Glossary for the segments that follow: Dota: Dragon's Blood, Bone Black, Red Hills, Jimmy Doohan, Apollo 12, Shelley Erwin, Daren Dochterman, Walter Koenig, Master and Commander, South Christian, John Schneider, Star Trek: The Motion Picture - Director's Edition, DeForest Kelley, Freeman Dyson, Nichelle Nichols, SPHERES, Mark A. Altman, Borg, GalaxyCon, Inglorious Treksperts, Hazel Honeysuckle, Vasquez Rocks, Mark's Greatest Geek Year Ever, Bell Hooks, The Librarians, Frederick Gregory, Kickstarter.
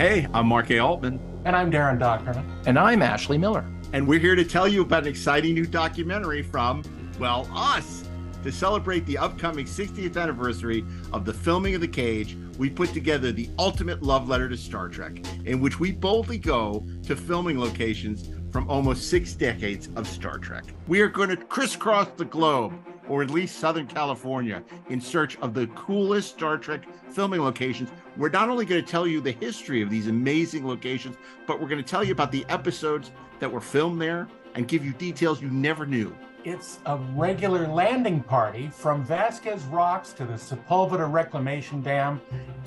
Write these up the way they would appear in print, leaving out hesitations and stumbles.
Hey, I'm Mark A. Altman. And I'm Daren Dochterman. And I'm Ashley Miller. And we're here to tell you about an exciting new documentary from, well, us. To celebrate the upcoming 60th anniversary of the filming of The Cage, we put together the ultimate love letter to Star Trek, in which we boldly go to filming locations from almost 6 decades of Star Trek. We are going to crisscross the globe, or at least Southern California, in search of the coolest Star Trek filming locations. We're not only going to tell you the history of these amazing locations, but we're going to tell you about the episodes that were filmed there and give you details you never knew. It's a regular landing party, from Vasquez Rocks to the Sepulveda Reclamation Dam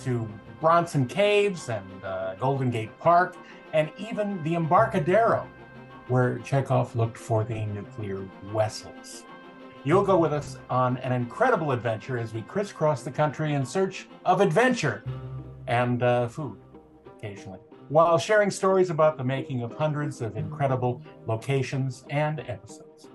to Bronson Caves and Golden Gate Park, and even the Embarcadero, where Chekhov looked for the nuclear vessels. You'll go with us on an incredible adventure as we crisscross the country in search of adventure and food, occasionally, while sharing stories about the making of hundreds of incredible locations and episodes.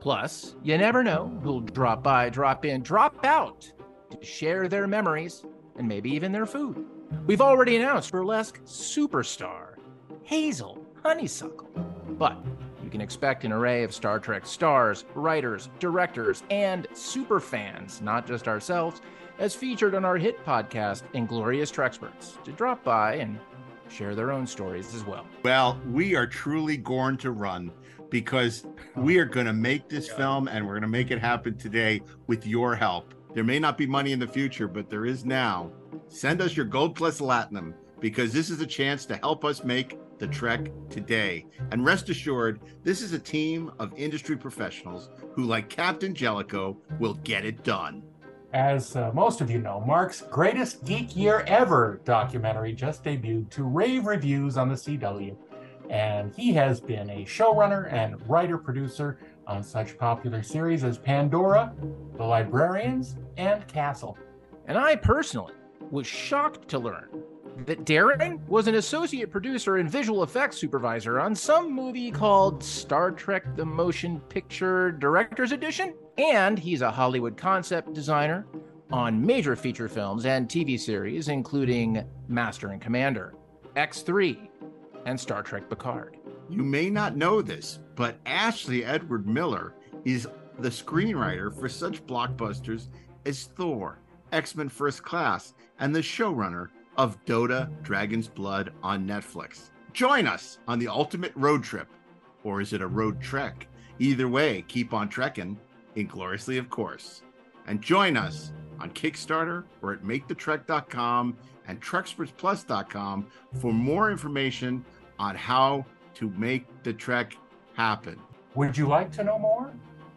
Plus, you never know who'll drop by, drop in, drop out to share their memories and maybe even their food. We've already announced burlesque superstar Hazel Honeysuckle, but you can expect an array of Star Trek stars, writers, directors, and superfans, not just ourselves, as featured on our hit podcast, Inglorious Treksperts, to drop by and share their own stories as well. Well, we are truly going to run, because we are going to make this film, and we're going to make it happen today with your help. There may not be money in the future, but there is now. Send us your gold plus latinum, because this is a chance to help us make the trek today. And rest assured, this is a team of industry professionals who, like Captain Jellicoe, will get it done. As most of you know, Mark's Greatest Geek Year Ever documentary just debuted to rave reviews on the CW, and he has been a showrunner and writer-producer on such popular series as Pandora, The Librarians, and Castle. And I personally was shocked to learn that Daren was an associate producer and visual effects supervisor on some movie called Star Trek: The Motion Picture Director's Edition, and he's a Hollywood concept designer on major feature films and TV series, including Master and Commander, X3, and Star Trek Picard. You may not know this, but Ashley Edward Miller is the screenwriter for such blockbusters as Thor, X-Men: First Class, and the showrunner of Dota: Dragon's Blood on Netflix. Join us on the ultimate road trip, or is it a road trek? Either way, keep on trekking, ingloriously of course. And join us on Kickstarter or at makethetrek.com and trekkspertsplus.com for more information on how to make the trek happen. Would you like to know more?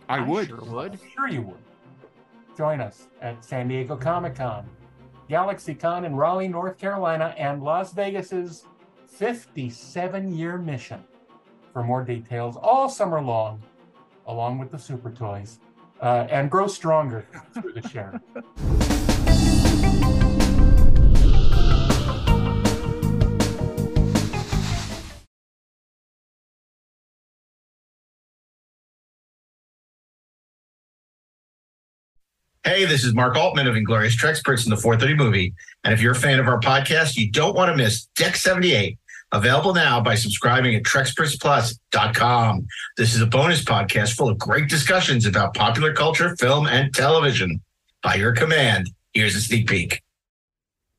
I would. Sure would. Sure you would. Join us at San Diego Comic-Con, GalaxyCon in Raleigh, North Carolina, and Las Vegas's 57-year mission for more details all summer long, along with the super toys, and grow stronger through the share. Hey, this is Mark Altman of Inglorious Treksperts and the 4:30 Movie. And if you're a fan of our podcast, you don't want to miss Deck 78, available now by subscribing at trekkspertsplus.com. This is a bonus podcast full of great discussions about popular culture, film, and television. By your command, here's a sneak peek.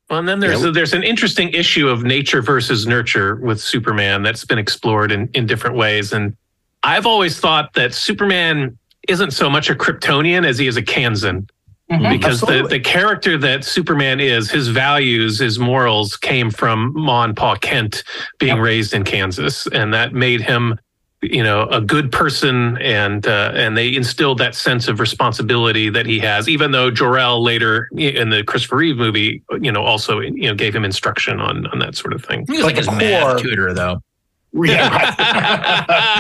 Well, and then there's an interesting issue of nature versus nurture with Superman that's been explored in different ways. And I've always thought that Superman isn't so much a Kryptonian as he is a Kansan. Mm-hmm, because the character that Superman is, his values, his morals came from Ma and Pa Kent being raised in Kansas. And that made him, you know, a good person. And they instilled that sense of responsibility that he has, even though Jor-El later in the Christopher Reeve movie, you know, also, you know, gave him instruction on that sort of thing. He was like his math tutor, though. Yeah,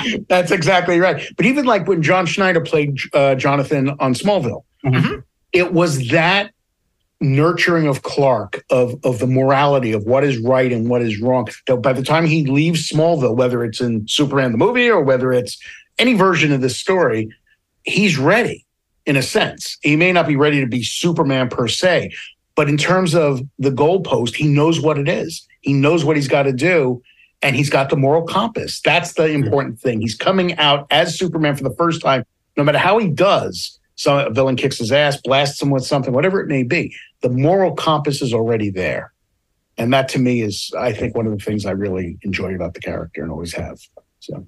right. That's exactly right. But even like when John Schneider played Jonathan on Smallville, mm-hmm. It was that nurturing of Clark, of the morality of what is right and what is wrong. By the time he leaves Smallville, whether it's in Superman the movie or whether it's any version of this story, he's ready in a sense. He may not be ready to be Superman per se, but in terms of the goalpost, he knows what it is. He knows what he's got to do, and he's got the moral compass. That's the important thing. He's coming out as Superman for the first time. No matter how he does, a villain kicks his ass, blasts him with something, whatever it may be, the moral compass is already there. And that, to me, is, I think, one of the things I really enjoy about the character and always have. So,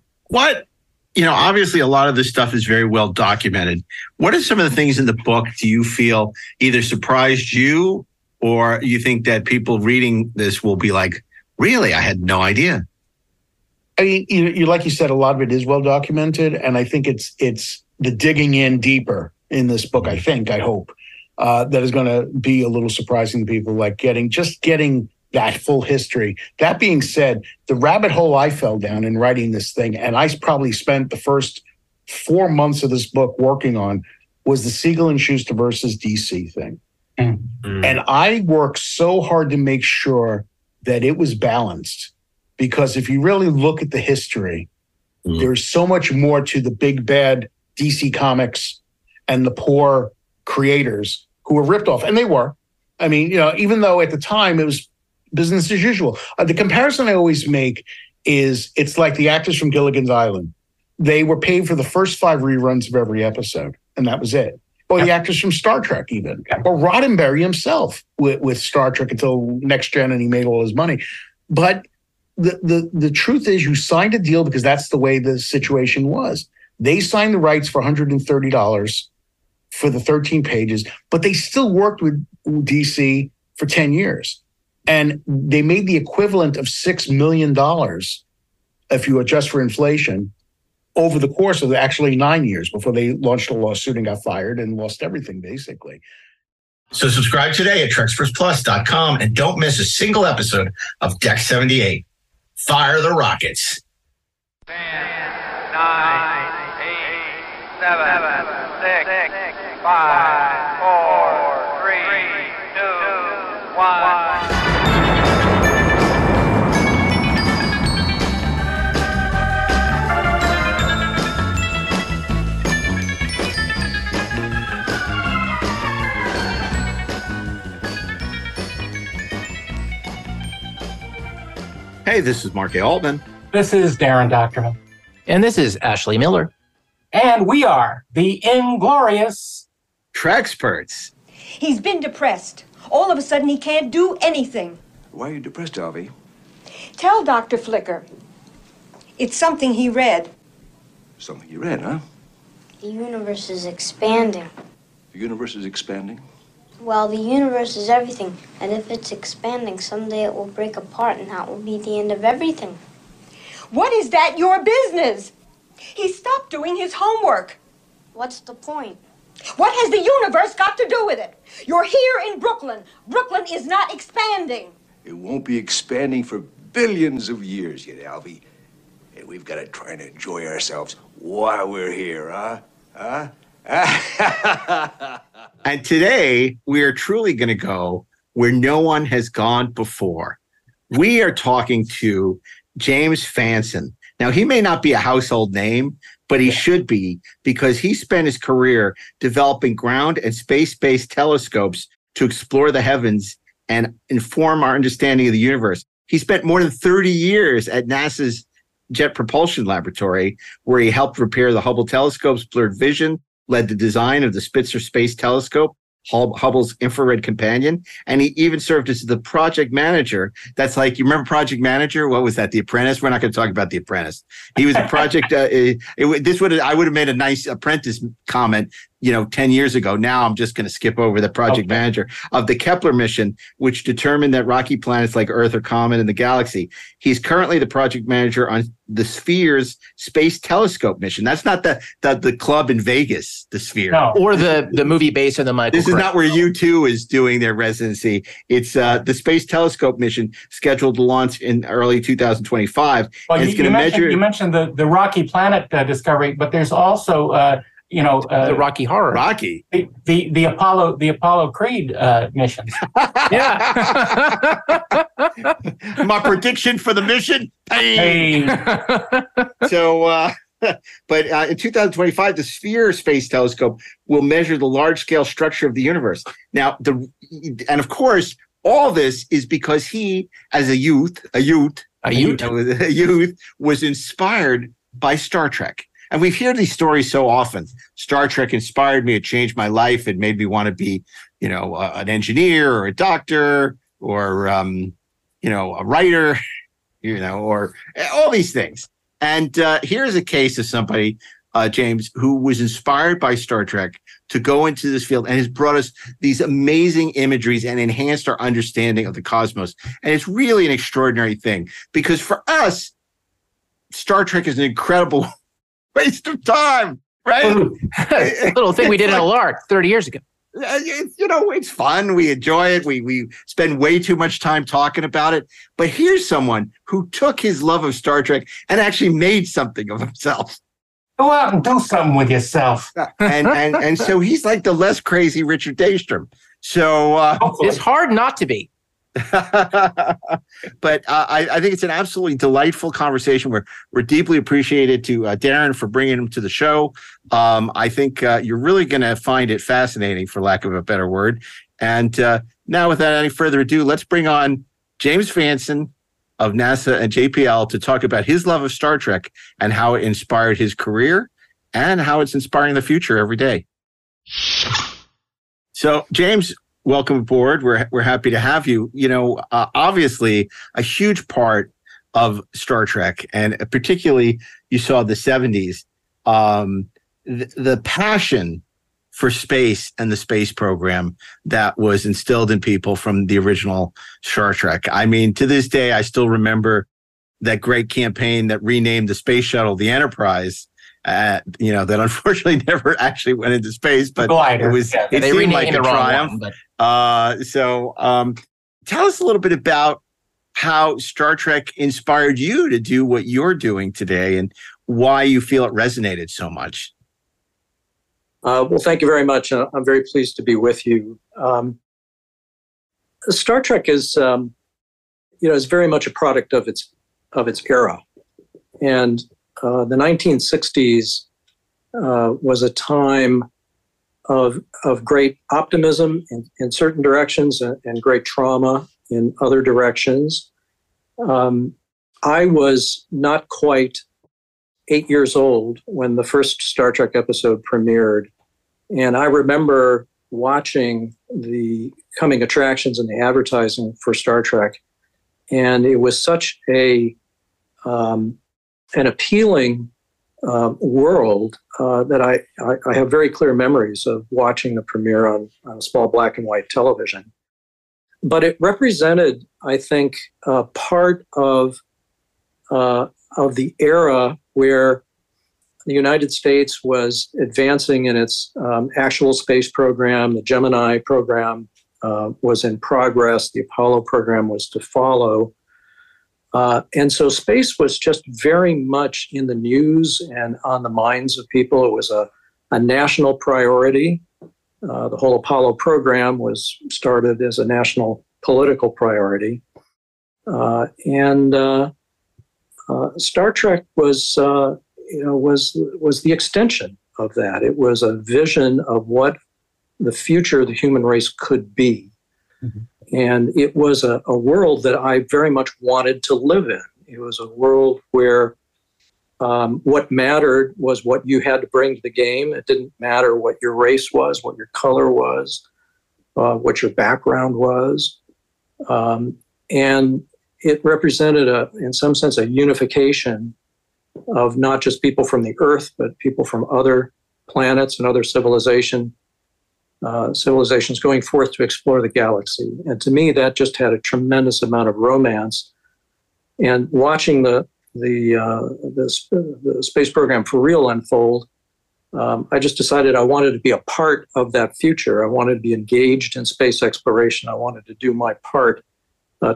obviously a lot of this stuff is very well documented. What are some of the things in the book do you feel either surprised you or you think that people reading this will be like, really, I had no idea? I mean, like you said, a lot of it is well documented. And I think it's the digging in deeper in this book, I hope, that is going to be a little surprising to people, like getting that full history. That being said, the rabbit hole I fell down in writing this thing, and I probably spent the first 4 months of this book working on, was the Siegel and Schuster versus DC thing. Mm-hmm. And I worked so hard to make sure that it was balanced, because if you really look at the history, there's so much more to the big bad DC Comics and the poor creators who were ripped off. And they were. I mean, even though at the time it was business as usual. The comparison I always make is it's like the actors from Gilligan's Island. They were paid for the first 5 reruns of every episode, and that was it. Or the actors from Star Trek, even. Or Roddenberry himself with Star Trek until Next Gen, and he made all his money. But the truth is, you signed a deal because that's the way the situation was. They signed the rights for $130 for the 13 pages, but they still worked with DC for 10 years. And they made the equivalent of $6 million, if you adjust for inflation, over the course of actually 9 years before they launched a lawsuit and got fired and lost everything, basically. So subscribe today at trekkspertsplus.com and don't miss a single episode of Deck 78. Fire the rockets. 10, 9, 8, 7, 6, 5, 4, 3, 2, 1. Hey, this is Mark A. Altman. This is Daren Dochterman. And this is Ashley Miller. And we are the Inglorious Treksperts. He's been depressed. All of a sudden, he can't do anything. Why are you depressed, Alvy? Tell Dr. Flicker. It's something he read. Something you read, huh? The universe is expanding. The universe is expanding? Well, the universe is everything, and if it's expanding, someday it will break apart, and that will be the end of everything. What is that your business? He stopped doing his homework. What's the point? What has the universe got to do with it? You're here in Brooklyn. Brooklyn is not expanding. It won't be expanding for billions of years yet, Alvy. And we've got to try and enjoy ourselves while we're here, huh? Huh? And today, we are truly going to go where no one has gone before. We are talking to James Fanson. Now, he may not be a household name, but he should be, because he spent his career developing ground and space-based telescopes to explore the heavens and inform our understanding of the universe. He spent more than 30 years at NASA's Jet Propulsion Laboratory, where he helped repair the Hubble telescope's blurred vision, led the design of the Spitzer Space Telescope, Hubble's infrared companion, and he even served as the project manager. That's like, you remember Project Manager? What was that? The Apprentice? We're not going to talk about The Apprentice. He was a project. I would have made a nice Apprentice comment, 10 years ago. Now I'm just going to skip over the project manager of the Kepler mission, which determined that rocky planets like Earth are common in the galaxy. He's currently the project manager on the SPHERES Space Telescope mission. That's not the club in Vegas, the SPHERE. No. Or the movie based on the Michael Crichton. This is not where U2 is doing their residency. It's the Space Telescope mission, scheduled to launch in early 2025. Well, and you mentioned the rocky planet discovery, but there's also... the Rocky Horror, the Apollo Creed mission. Yeah, my prediction for the mission. Pain. So, but in 2025, the SPHERES Space Telescope will measure the large-scale structure of the universe. Now, and of course, All this is because he, as a youth, was inspired by Star Trek. And we've heard these stories so often. Star Trek inspired me. It changed my life. It made me want to be, you know, an engineer or a doctor or, you know, a writer, you know, or all these things. And here's a case of somebody, James, who was inspired by Star Trek to go into this field and has brought us these amazing imageries and enhanced our understanding of the cosmos. And it's really an extraordinary thing because for us, Star Trek is an incredible waste of time, right? Little thing we did in a lark 30 years ago. You know, it's fun. We enjoy it. We spend way too much time talking about it. But here's someone who took his love of Star Trek and actually made something of himself. Go out and do something with yourself. and so he's like the less crazy Richard Daystrom. So it's hard not to be. But I think it's an absolutely delightful conversation. We're deeply appreciated to Daren for bringing him to the show. I think you're really going to find it fascinating, for lack of a better word. And now, without any further ado, let's bring on James Fanson of NASA and JPL to talk about his love of Star Trek and how it inspired his career and how it's inspiring the future every day. So, James, welcome aboard. We're happy to have you. You know, obviously, a huge part of Star Trek, and particularly you saw the 70s, the passion for space and the space program that was instilled in people from the original Star Trek. I mean, to this day, I still remember that great campaign that renamed the space shuttle the Enterprise. You know, that unfortunately never actually went into space, but glider. It was it seemed like a triumph. So tell us a little bit about how Star Trek inspired you to do what you're doing today and why you feel it resonated so much. Well, thank you very much. I'm very pleased to be with you. Star Trek is, you know, is very much a product of its era, and the 1960s was a time of great optimism in certain directions and great trauma in other directions. I was not quite 8 years old when the first Star Trek episode premiered, and I remember watching the coming attractions and the advertising for Star Trek, and it was such a an appealing world that I have very clear memories of watching the premiere on small black and white television. But it represented, I think, part of the era where the United States was advancing in its actual space program. The Gemini program was in progress. The Apollo program was to follow. And so space was just very much in the news and on the minds of people. It was a national priority. The whole Apollo program was started as a national political priority. Star Trek was, you know, was the extension of that. It was a vision of what the future of the human race could be. Mm-hmm. And it was a world that I very much wanted to live in. It was a world where what mattered was what you had to bring to the game. It didn't matter what your race was, what your color was, what your background was. And it represented, in some sense, a unification of not just people from the Earth, but people from other planets and other civilizations going forth to explore the galaxy. And to me, that just had a tremendous amount of romance. And watching the space program for real unfold, I just decided I wanted to be a part of that future. I wanted to be engaged in space exploration. I wanted to do my part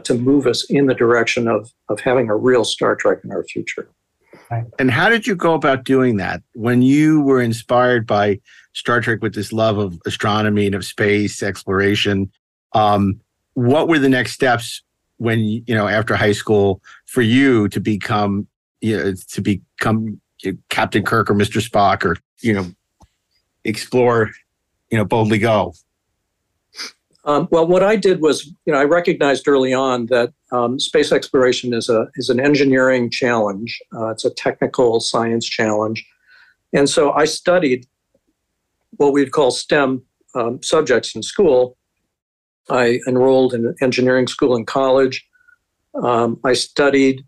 to move us in the direction of having a real Star Trek in our future. And how did you go about doing that when you were inspired by Star Trek with this love of astronomy and of space exploration? What were the next steps when, you know, after high school for you to become, you know, Captain Kirk or Mr. Spock or, you know, explore, you know, boldly go? Well, what I did was, I recognized early on that space exploration is an engineering challenge. It's a technical science challenge. And so I studied what we'd call STEM subjects in school. I enrolled in engineering school in college. I studied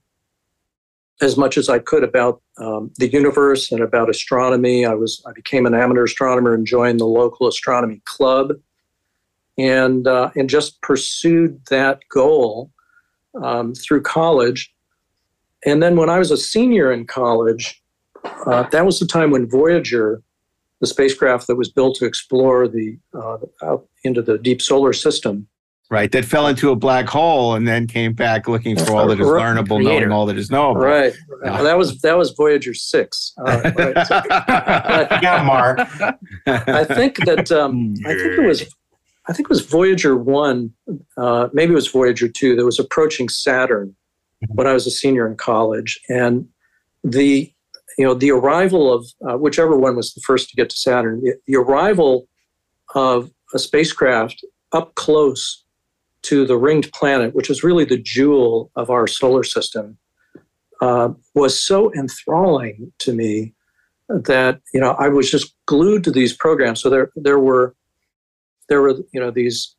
as much as I could about the universe and about astronomy. I became an amateur astronomer and joined the local astronomy club, and just pursued that goal through college. And then when I was a senior in college, that was the time when Voyager, the spacecraft that was built to explore the out into the deep solar system, right, that fell into a black hole and then came back looking for all that is learnable, knowing all that is knowable. Right. Well, that was Voyager 6. Right. So, yeah, Mark. I think it was Voyager 1. Maybe it was Voyager 2 that was approaching Saturn when I was a senior in college, and the arrival of whichever one was the first to get to Saturn. The arrival of a spacecraft up close to the ringed planet, which is really the jewel of our solar system, was so enthralling to me that I was just glued to these programs. So there were these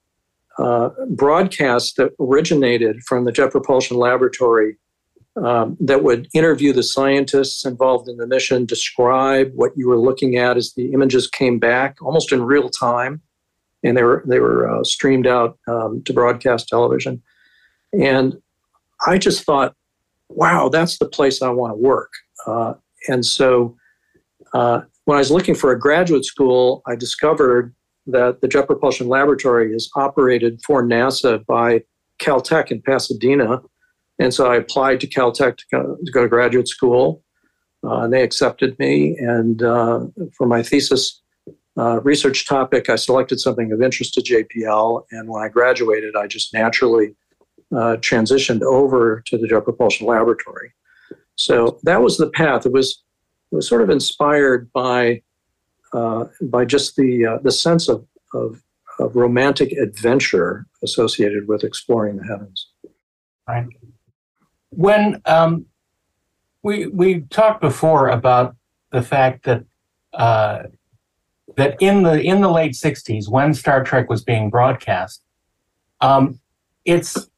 broadcasts that originated from the Jet Propulsion Laboratory that would interview the scientists involved in the mission, describe what you were looking at as the images came back almost in real time, and they were streamed out to broadcast television. And I just thought, wow, that's the place I want to work. And so when I was looking for a graduate school, I discovered that the Jet Propulsion Laboratory is operated for NASA by Caltech in Pasadena. And so I applied to Caltech to go to graduate school, and they accepted me. And for my thesis research topic, I selected something of interest to JPL. And when I graduated, I just naturally transitioned over to the Jet Propulsion Laboratory. So that was the path. It was sort of inspired by just the sense of romantic adventure associated with exploring the heavens. Right. When we talked before about the fact that that in the late 60s, when Star Trek was being broadcast, it's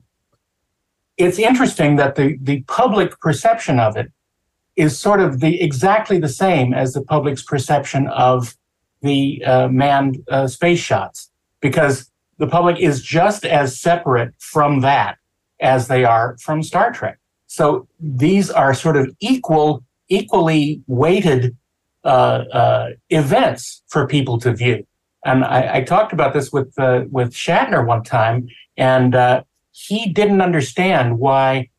interesting that the public perception of it is sort of exactly the same as the public's perception of the manned space shots, because the public is just as separate from that as they are from Star Trek. So these are sort of equally weighted events for people to view. And I talked about this with Shatner one time, and he didn't understand why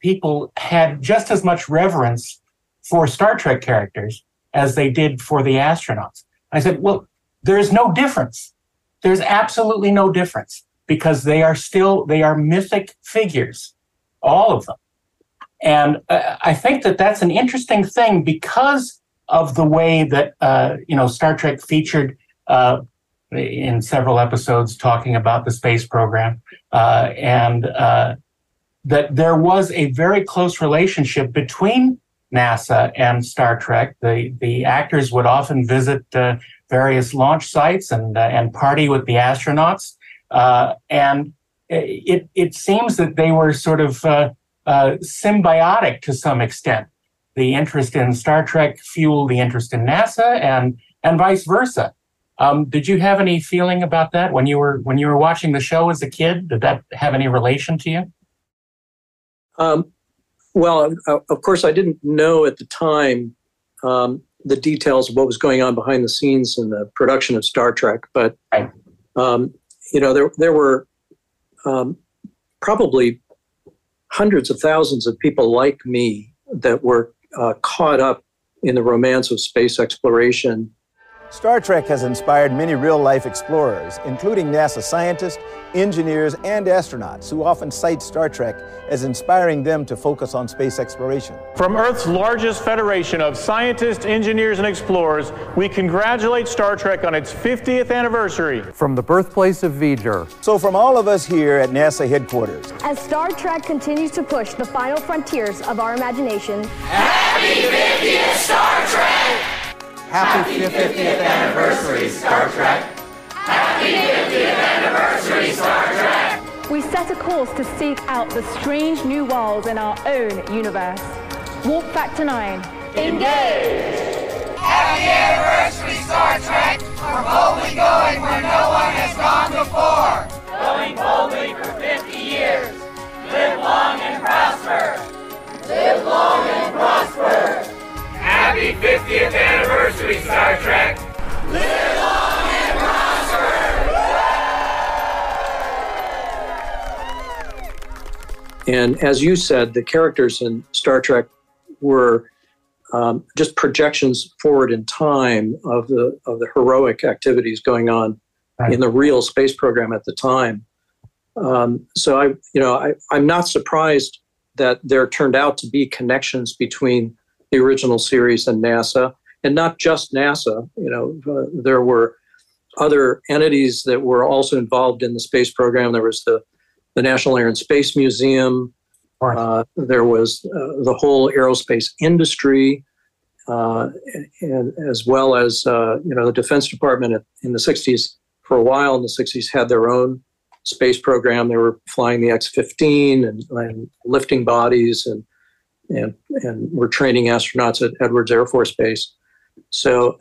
people had just as much reverence for Star Trek characters as they did for the astronauts. I said, well, there's no difference. There's absolutely no difference, because they are mythic figures, all of them. And I think that that's an interesting thing, because of the way that, Star Trek featured in several episodes talking about the space program, and that there was a very close relationship between NASA and Star Trek. The actors would often visit various launch sites and party with the astronauts. And it seems that they were sort of symbiotic to some extent. The interest in Star Trek fueled the interest in NASA, and vice versa. Did you have any feeling about that when you were watching the show as a kid? Did that have any relation to you? Well, of course, I didn't know at the time the details of what was going on behind the scenes in the production of Star Trek, but there were probably hundreds of thousands of people like me that were caught up in the romance of space exploration. Star Trek has inspired many real-life explorers, including NASA scientists, engineers, and astronauts who often cite Star Trek as inspiring them to focus on space exploration. From Earth's largest federation of scientists, engineers, and explorers, we congratulate Star Trek on its 50th anniversary. From the birthplace of Voyager. So from all of us here at NASA headquarters, as Star Trek continues to push the final frontiers of our imagination, Happy 50th Star Trek! Happy 50th anniversary, Star Trek! Happy 50th anniversary, Star Trek! We set a course to seek out the strange new worlds in our own universe. Warp Factor 9. Engage! Happy anniversary, Star Trek! We're boldly going where no one has gone before! Going boldly for 50 years! Live long and prosper! Live long and prosper! Happy 50th anniversary, Star Trek! Live long and prosper! And as you said, the characters in Star Trek were just projections forward in time of the heroic activities going on in the real space program at the time. So I'm not surprised that there turned out to be connections between the original series and NASA, and not just NASA. There were other entities that were also involved in the space program. There was the National Air and Space Museum. Right. There was the whole aerospace industry, and as well as the Defense Department in the 60s. For a while in the 60s, had their own space program. They were flying the X-15 and lifting bodies and we're training astronauts at Edwards Air Force Base. So,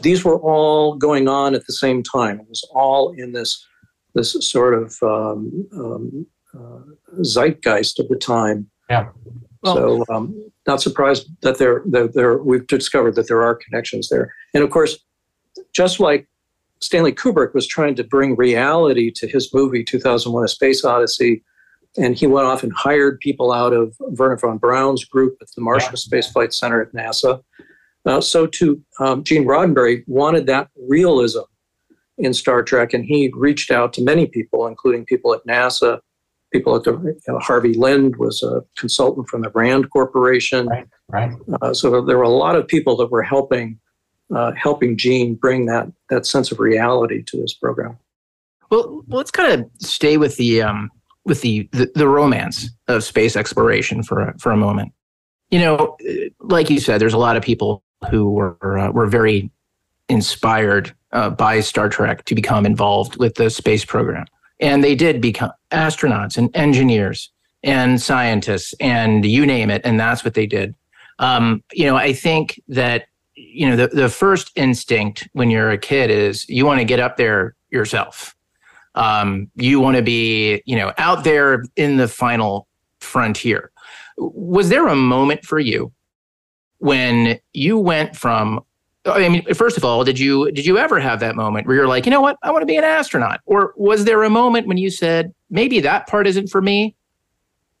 these were all going on at the same time. It was all in this sort of zeitgeist of the time. Yeah. Well, so, not surprised that we've discovered that there are connections there. And of course, just like Stanley Kubrick was trying to bring reality to his movie 2001: A Space Odyssey. And he went off and hired people out of Wernher von Braun's group at the Marshall Space Flight Center at NASA. So too, Gene Roddenberry wanted that realism in Star Trek, and he reached out to many people, including people at NASA, people at Harvey Lind was a consultant from the Rand Corporation. Right. So there were a lot of people that were helping Gene bring that sense of reality to this program. Well, let's kind of stay with the romance of space exploration for a moment. Like you said, there's a lot of people who were very inspired by Star Trek to become involved with the space program. And they did become astronauts and engineers and scientists and you name it, and that's what they did. I think that, the first instinct when you're a kid is you want to get up there yourself. You want to be, out there in the final frontier. Was there a moment for you when you went from? I mean, first of all, did you ever have that moment where you're like, you know what, I want to be an astronaut? Or was there a moment when you said, maybe that part isn't for me,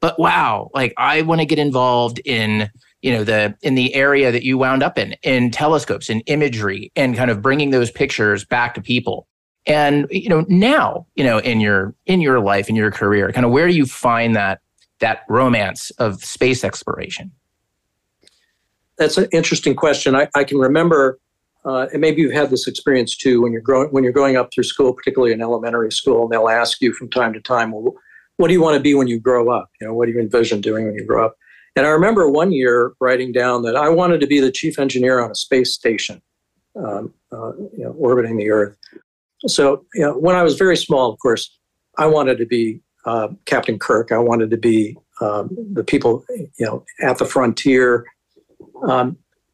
but wow, like I want to get involved in, in the area that you wound up in telescopes and imagery and kind of bringing those pictures back to people? And, now, in your life, in your career, kind of where do you find that romance of space exploration? That's an interesting question. I can remember, and maybe you've had this experience too, when you're growing up through school, particularly in elementary school, and they'll ask you from time to time, well, what do you want to be when you grow up? What do you envision doing when you grow up? And I remember one year writing down that I wanted to be the chief engineer on a space station, orbiting the Earth. So when I was very small, of course, I wanted to be Captain Kirk. I wanted to be the people, at the frontier.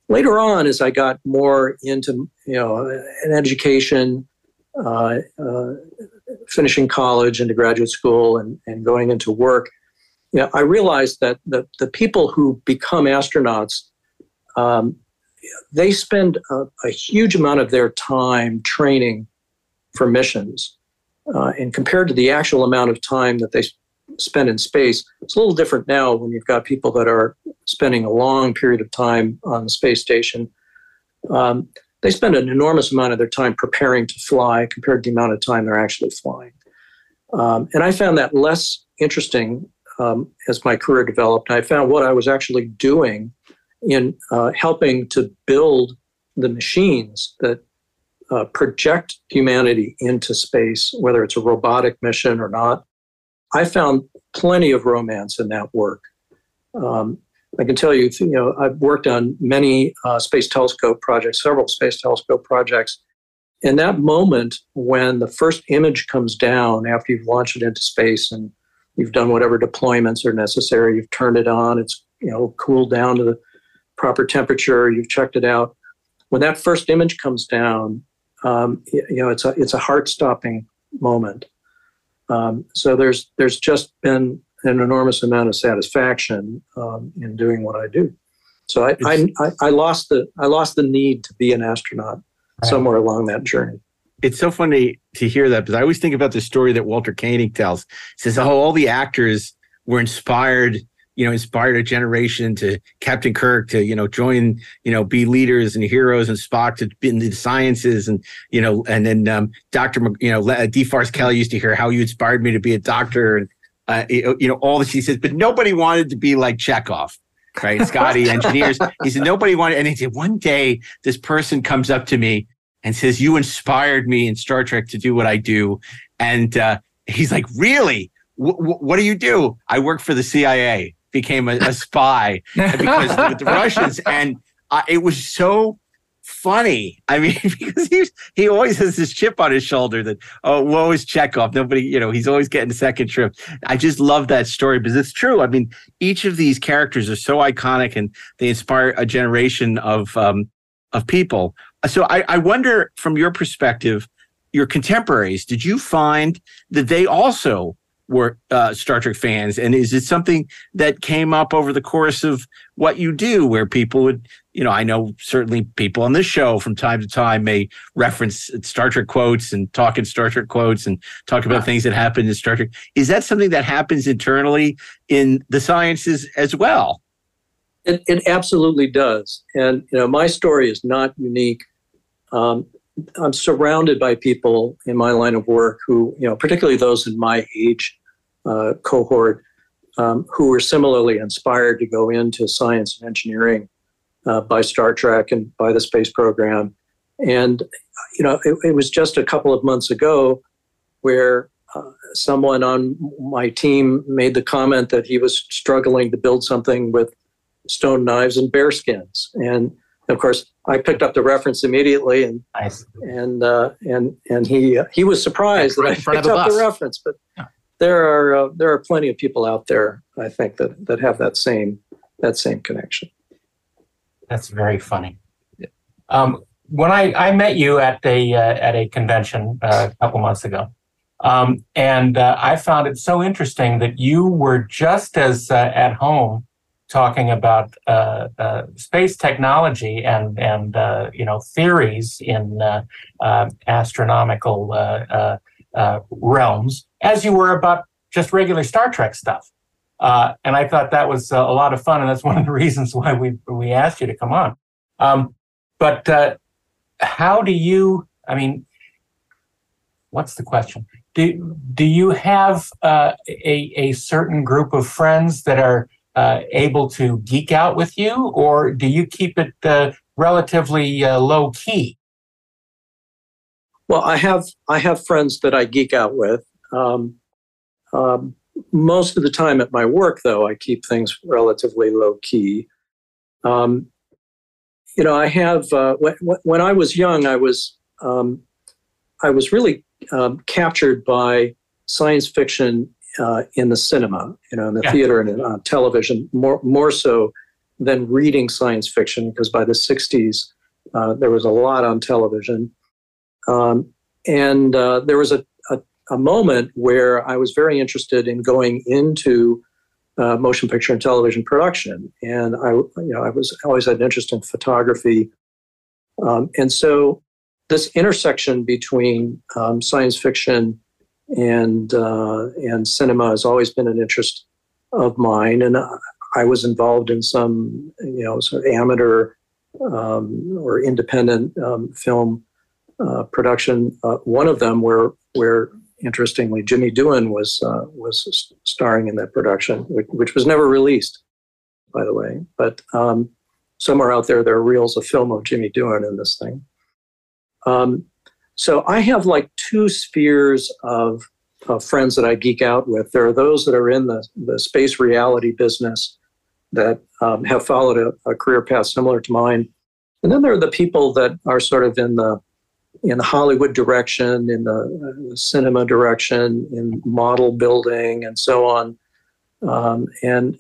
Later on, as I got more into, an education, finishing college into graduate school and going into work, I realized that the people who become astronauts, they spend a huge amount of their time training for missions. And compared to the actual amount of time that they spend in space, it's a little different now when you've got people that are spending a long period of time on the space station. they spend an enormous amount of their time preparing to fly compared to the amount of time they're actually flying. And I found that less interesting as my career developed. I found what I was actually doing in helping to build the machines that project humanity into space, whether it's a robotic mission or not. I found plenty of romance in that work. I can tell you, I've worked on many space telescope projects, several space telescope projects. And that moment when the first image comes down after you've launched it into space and you've done whatever deployments are necessary, you've turned it on, it's cooled down to the proper temperature, you've checked it out. When that first image comes down, it's a heart-stopping moment. So there's just been an enormous amount of satisfaction in doing what I do. So I lost the need to be an astronaut somewhere along that journey. It's so funny to hear that, because I always think about the story that Walter Koenig tells. He says, all the actors were inspired a generation, to Captain Kirk to, join, be leaders and heroes, and Spock to be in the sciences. And, and then DeForest Kelley used to hear how you inspired me to be a doctor. And, all this, he says, but nobody wanted to be like Chekhov, right? Scotty, engineers. He said, nobody wanted. And he said, one day this person comes up to me and says, you inspired me in Star Trek to do what I do. And he's like, really? What do you do? I work for the CIA, became a spy because with the Russians. And it was so funny. I mean, because he always has this chip on his shoulder that, woe is Chekhov. Nobody, he's always getting a second trip. I just love that story because it's true. I mean, each of these characters are so iconic and they inspire a generation of people. So I wonder, from your perspective, your contemporaries, did you find that they also were Star Trek fans? And is it something that came up over the course of what you do, where people would, I know certainly people on this show from time to time may reference Star Trek quotes and talk in Star Trek quotes and talk about things that happened in Star Trek. Is that something that happens internally in the sciences as well? It absolutely does. And, my story is not unique. I'm surrounded by people in my line of work who, particularly those in my age cohort, who were similarly inspired to go into science and engineering by Star Trek and by the space program. And, it was just a couple of months ago where someone on my team made the comment that he was struggling to build something with stone knives and bear skins. And of course, I picked up the reference immediately, and nice. and he was surprised that I picked up the reference. But yeah, there are plenty of people out there, I think, that have that same connection. That's very funny. Yeah. When I met you at a convention a couple months ago, and I found it so interesting that you were just as at home talking about space technology and theories in astronomical realms as you were about just regular Star Trek stuff, and I thought that was a lot of fun, and that's one of the reasons why we asked you to come on. But how do you? I mean, what's the question? Do you have a certain group of friends that are able to geek out with you, or do you keep it relatively low key? Well, I have friends that I geek out with. Most of the time at my work, though, I keep things relatively low key. I have when I was young, I was really captured by science fiction. In the cinema, in the theater and on television, more so than reading science fiction, because by the 60s, there was a lot on television. And there was a moment where I was very interested in going into motion picture and television production. And I always had an interest in photography. And so this intersection between science fiction and cinema has always been an interest of mine, and I was involved in some sort of amateur or independent film production. One of them where interestingly Jimmy Doohan was starring in that production, which was never released, by the way. But somewhere out there are reels of film of Jimmy Doohan in this thing. So I have like two spheres of friends that I geek out with. There are those that are in the space reality business that have followed a career path similar to mine. And then there are the people that are sort of in the Hollywood direction, in the cinema direction, in model building and so on. And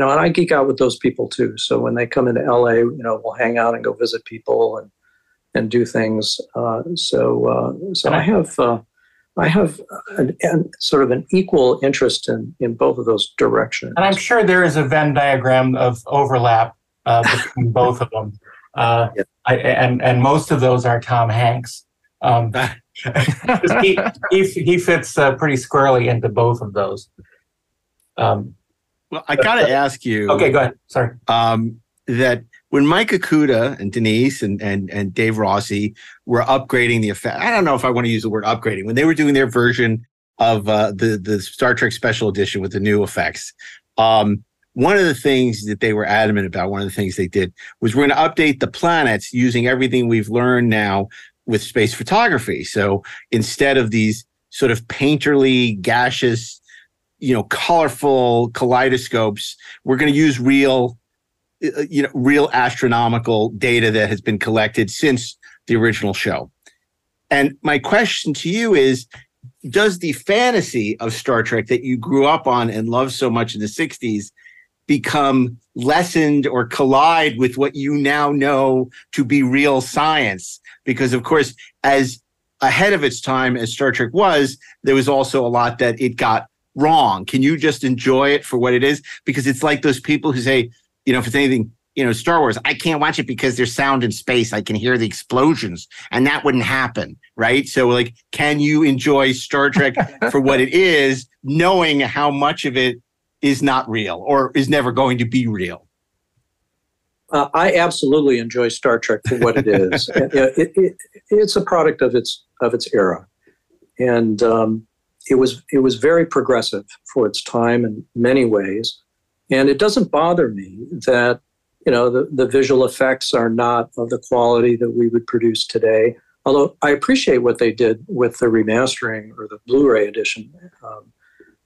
I geek out with those people too. So when they come into LA, we'll hang out and go visit people and do things. So I have an sort of an equal interest in both of those directions. And I'm sure there is a Venn diagram of overlap between both of them. Yeah. And most of those are Tom Hanks. He fits pretty squarely into both of those. Well, I got to ask you. Okay, go ahead. Sorry. That when Mike Ikuda and Denise and Dave Rossi were upgrading the effect, I don't know if I want to use the word upgrading, when they were doing their version of the Star Trek Special Edition with the new effects, one of the things that they were adamant about, one of the things they did, was we're going to update the planets using everything we've learned now with space photography. So instead of these sort of painterly, gaseous, colorful kaleidoscopes, we're going to use real astronomical data that has been collected since the original show. And my question to you is, does the fantasy of Star Trek that you grew up on and loved so much in the 60s become lessened or collide with what you now know to be real science? Because, of course, as ahead of its time as Star Trek was, there was also a lot that it got wrong. Can you just enjoy it for what it is? Because it's like those people who say, if it's anything, Star Wars, I can't watch it because there's sound in space. I can hear the explosions, and that wouldn't happen, right? So, like, can you enjoy Star Trek for what it is, knowing how much of it is not real or is never going to be real? I absolutely enjoy Star Trek for what it is. It's a product of its era, and it was very progressive for its time in many ways. And it doesn't bother me that, the visual effects are not of the quality that we would produce today. Although I appreciate what they did with the remastering or the Blu-ray edition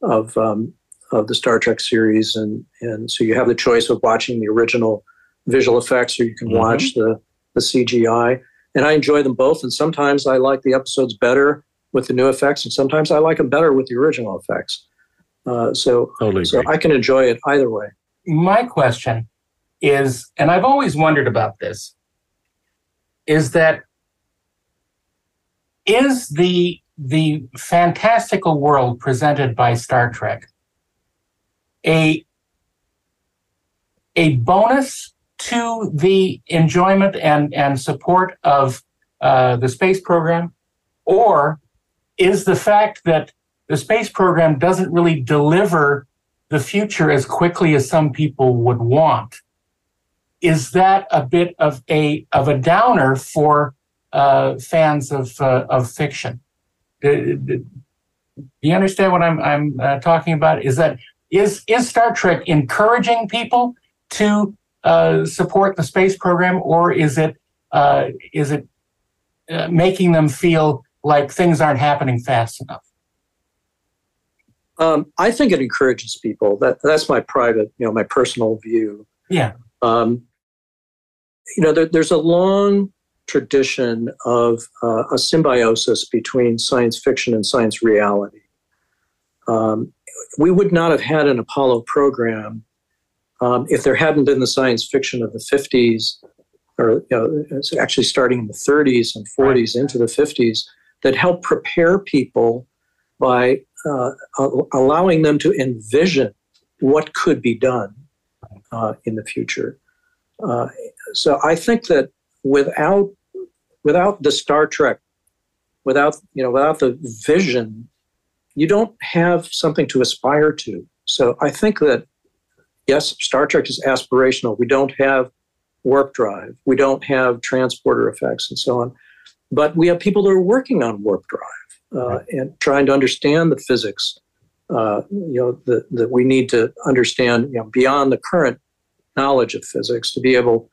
of the Star Trek series. And so you have the choice of watching the original visual effects, or you can watch the CGI. And I enjoy them both. And sometimes I like the episodes better with the new effects, and sometimes I like them better with the original effects. So I can enjoy it either way. My question is, and I've always wondered about this, is the fantastical world presented by Star Trek a bonus to the enjoyment and support of the space program? Or is the fact that the space program doesn't really deliver the future as quickly as some people would want, is that a bit of a downer for fans of fiction? Do you understand what I'm talking about? Is Star Trek encouraging people to support the space program, or is it making them feel like things aren't happening fast enough? I think it encourages people. That's my private, my personal view. Yeah. There's a long tradition of a symbiosis between science fiction and science reality. We would not have had an Apollo program if there hadn't been the science fiction of the 50s, or actually starting in the 30s and 40s into the 50s, that helped prepare people by allowing them to envision what could be done in the future. So I think that without the Star Trek, without the vision, you don't have something to aspire to. So I think that yes, Star Trek is aspirational. We don't have warp drive. We don't have transporter effects and so on. But we have people that are working on warp drive and trying to understand the physics that we need to understand beyond the current knowledge of physics to be able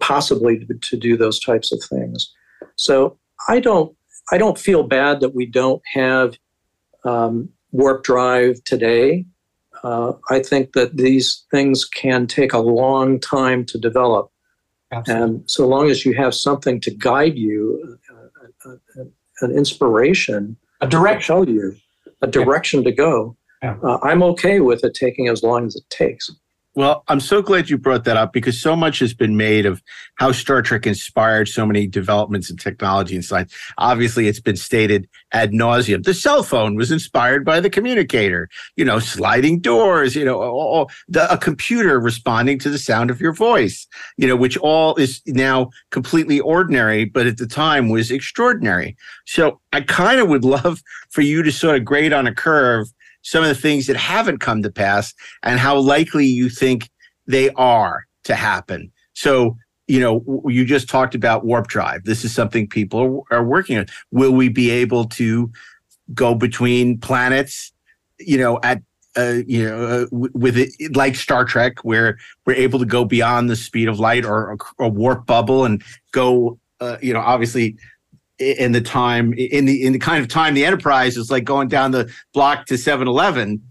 possibly to do those types of things. So I don't feel bad that we don't have warp drive today. I think that these things can take a long time to develop. Absolutely. And so long as you have something to guide you, an inspiration, a direction, to show you, a direction to go, I'm okay with it taking as long as it takes. Well, I'm so glad you brought that up because so much has been made of how Star Trek inspired so many developments in technology and science. Obviously, it's been stated ad nauseum. The cell phone was inspired by the communicator, sliding doors, a computer responding to the sound of your voice, which all is now completely ordinary, but at the time was extraordinary. So I kind of would love for you to sort of grade on a curve some of the things that haven't come to pass and how likely you think they are to happen. So, you just talked about warp drive. This is something people are working on. Will we be able to go between planets, with it, like Star Trek, where we're able to go beyond the speed of light or a warp bubble and go, obviously, in the time, in the kind of time the Enterprise is like going down the block to 7-Eleven,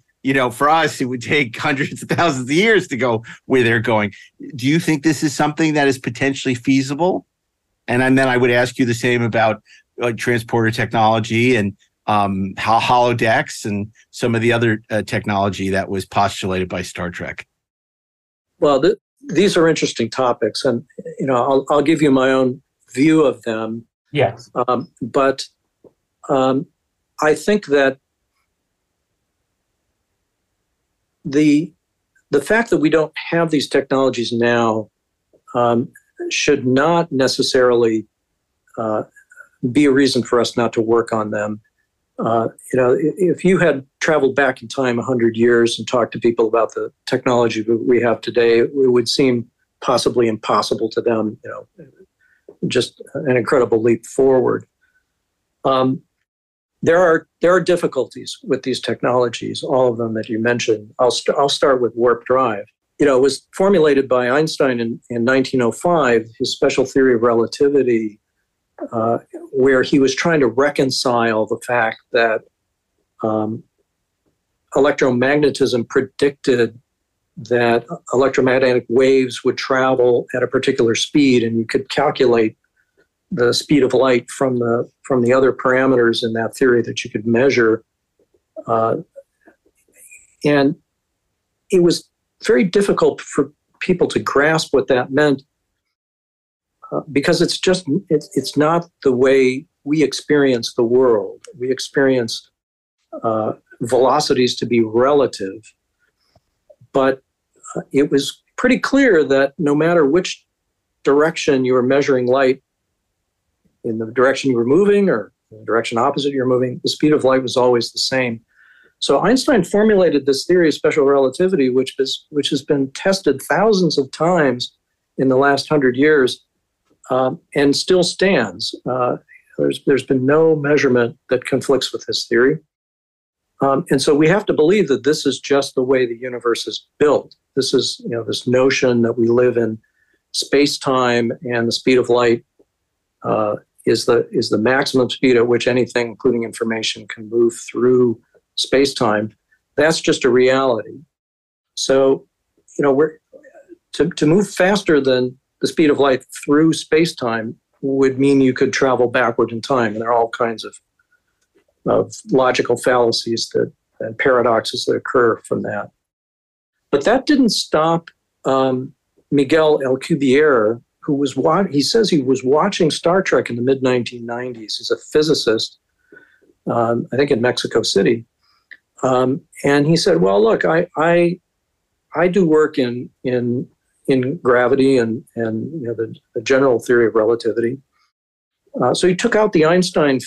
for us, it would take hundreds of thousands of years to go where they're going. Do you think this is something that is potentially feasible? And then I would ask you the same about transporter technology and how holodecks and some of the other technology that was postulated by Star Trek. Well, these are interesting topics, and I'll give you my own view of them. Yes. But I think that the fact that we don't have these technologies now should not necessarily be a reason for us not to work on them. If you had traveled back in time 100 years and talked to people about the technology that we have today, it would seem possibly impossible to them, just an incredible leap forward. There are difficulties with these technologies, all of them that you mentioned. I'll start with warp drive. It was formulated by Einstein in 1905, his special theory of relativity, where he was trying to reconcile the fact that electromagnetism predicted that electromagnetic waves would travel at a particular speed, and you could calculate the speed of light from the other parameters in that theory that you could measure. And it was very difficult for people to grasp what that meant because it's not the way we experience the world. We experience velocities to be relative, but it was pretty clear that no matter which direction you were measuring light, in the direction you were moving or in the direction opposite you're moving, the speed of light was always the same. So Einstein formulated this theory of special relativity, which has been tested thousands of times in the last 100 years and still stands. There's been no measurement that conflicts with this theory. And so we have to believe that this is just the way the universe is built. This is, this notion that we live in space-time and the speed of light is the maximum speed at which anything, including information, can move through space-time. That's just a reality. So, we're to move faster than the speed of light through space-time would mean you could travel backward in time, and there are all kinds of logical fallacies and paradoxes that occur from that. But that didn't stop Miguel Alcubierre, who says he was watching Star Trek in the mid-1990s. He's a physicist, I think in Mexico City. And he said, well, look, I do work in gravity and the general theory of relativity. So he took out the Einstein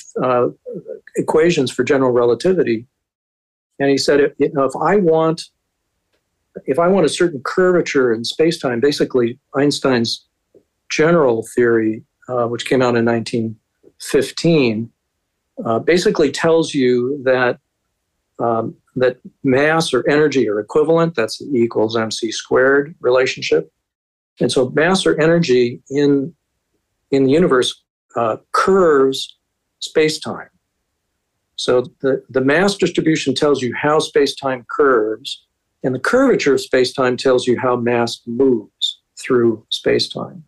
equations for general relativity, and he said, if I want if I want a certain curvature in space-time, basically Einstein's general theory, which came out in 1915, basically tells you that that mass or energy are equivalent. That's the E equals mc squared relationship. And so mass or energy in the universe curves space-time. So the mass distribution tells you how space-time curves, and the curvature of space-time tells you how mass moves through space-time.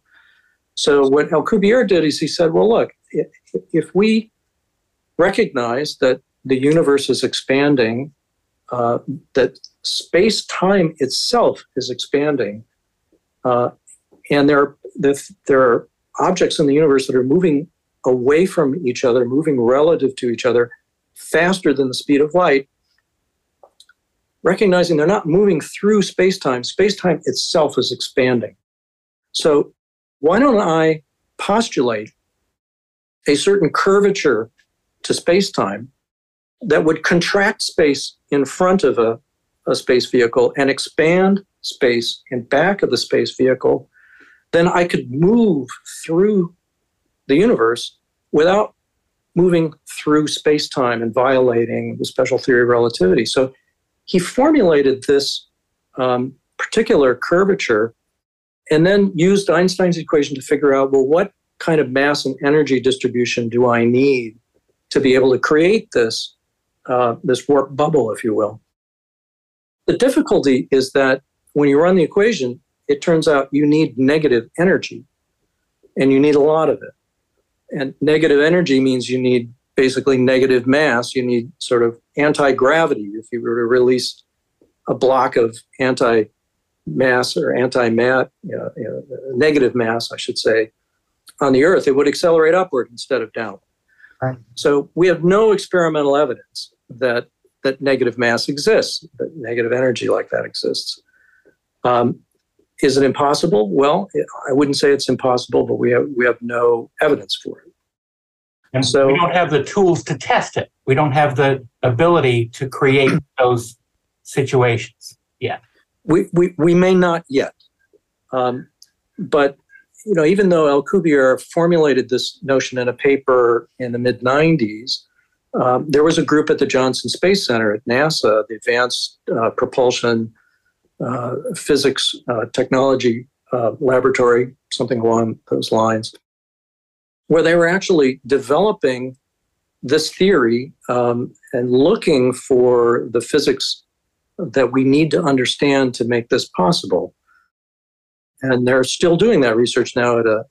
So what Alcubierre did is he said, well, look, if we recognize that the universe is expanding, that space-time itself is expanding, and there are objects in the universe that are moving away from each other, moving relative to each other, faster than the speed of light, recognizing they're not moving through space-time. Space-time itself is expanding. So why don't I postulate a certain curvature to space-time that would contract space in front of a space vehicle and expand space in back of the space vehicle? Then I could move through the universe without moving through space-time and violating the special theory of relativity. So he formulated this particular curvature and then used Einstein's equation to figure out, well, what kind of mass and energy distribution do I need to be able to create this, this warp bubble, if you will? The difficulty is that when you run the equation, it turns out you need negative energy, and you need a lot of it. And negative energy means you need basically negative mass. You need sort of anti-gravity. If you were to release a block of anti-mass or negative mass, I should say, on the Earth, it would accelerate upward instead of downward. Right. So we have no experimental evidence that negative mass exists, that negative energy like that exists. Is it impossible? Well, I wouldn't say it's impossible, but we have no evidence for it. And so we don't have the tools to test it. We don't have the ability to create those situations yet. We may not yet. But you know, even though Alcubierre formulated this notion in a paper in the mid-'90s, there was a group at the Johnson Space Center at NASA, the Advanced Propulsion Physics Technology Laboratory, something along those lines, where they were actually developing this theory and looking for the physics that we need to understand to make this possible. And they're still doing that research now at a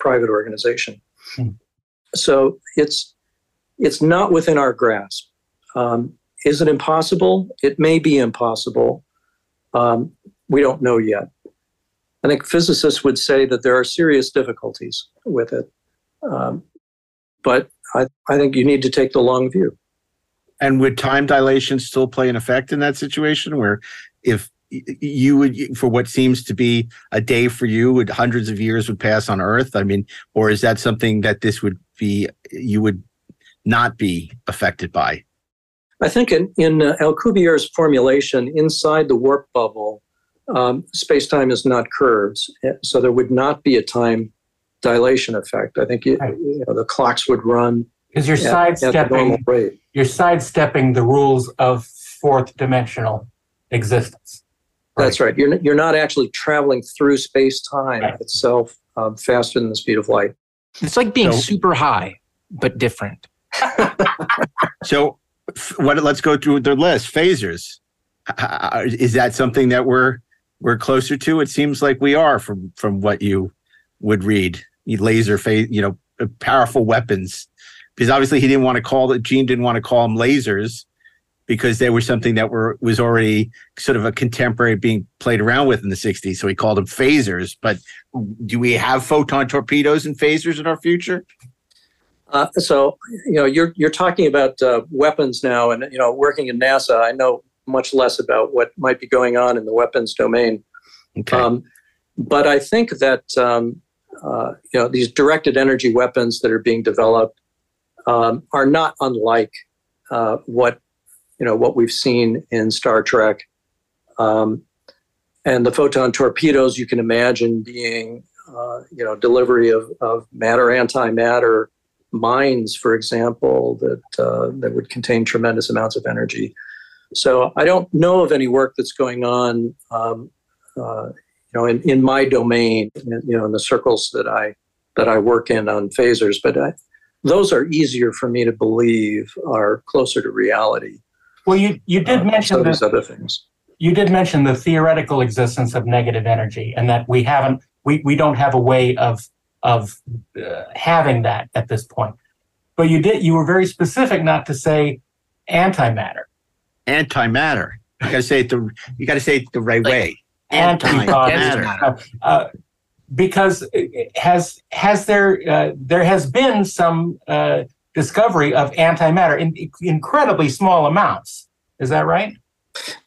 private organization. Hmm. So it's not within our grasp. Is it impossible? It may be impossible. We don't know yet. I think physicists would say that there are serious difficulties with it. But I think you need to take the long view. And would time dilation still play an effect in that situation where if you would, for what seems to be a day for you, would hundreds of years would pass on Earth? I mean, or is that something that this would be, you would not be affected by? I think in Alcubierre's formulation, inside the warp bubble, space-time is not curves, so there would not be a time dilation effect. I think the clocks would run because at the normal rate. You're sidestepping the rules of fourth-dimensional existence. Right? That's right. You're not actually traveling through space-time itself faster than the speed of light. It's like being super high, but different. So. Let's go through their list. Phasers. Is that something that we're closer to? It seems like we are from what you would read. Laser phase, powerful weapons. Because obviously Gene didn't want to call them lasers because they were something that was already sort of a contemporary being played around with in the 60s. So he called them phasers. But do we have photon torpedoes and phasers in our future? So, you're talking about weapons now, and, working in NASA, I know much less about what might be going on in the weapons domain. Okay. But I think that, these directed energy weapons that are being developed are not unlike what we've seen in Star Trek. And the photon torpedoes, you can imagine being, delivery of matter, antimatter mines, for example, that would contain tremendous amounts of energy. So I don't know of any work that's going on, in my domain, in the circles that I work in on phasers. But those are easier for me to believe are closer to reality. Well, you did mention so these other things. You did mention the theoretical existence of negative energy, and that we don't have a way of having that at this point. But you were very specific not to say antimatter. Antimatter. You got to say it the right way. Antimatter. Because there has been some discovery of antimatter in incredibly small amounts. Is that right?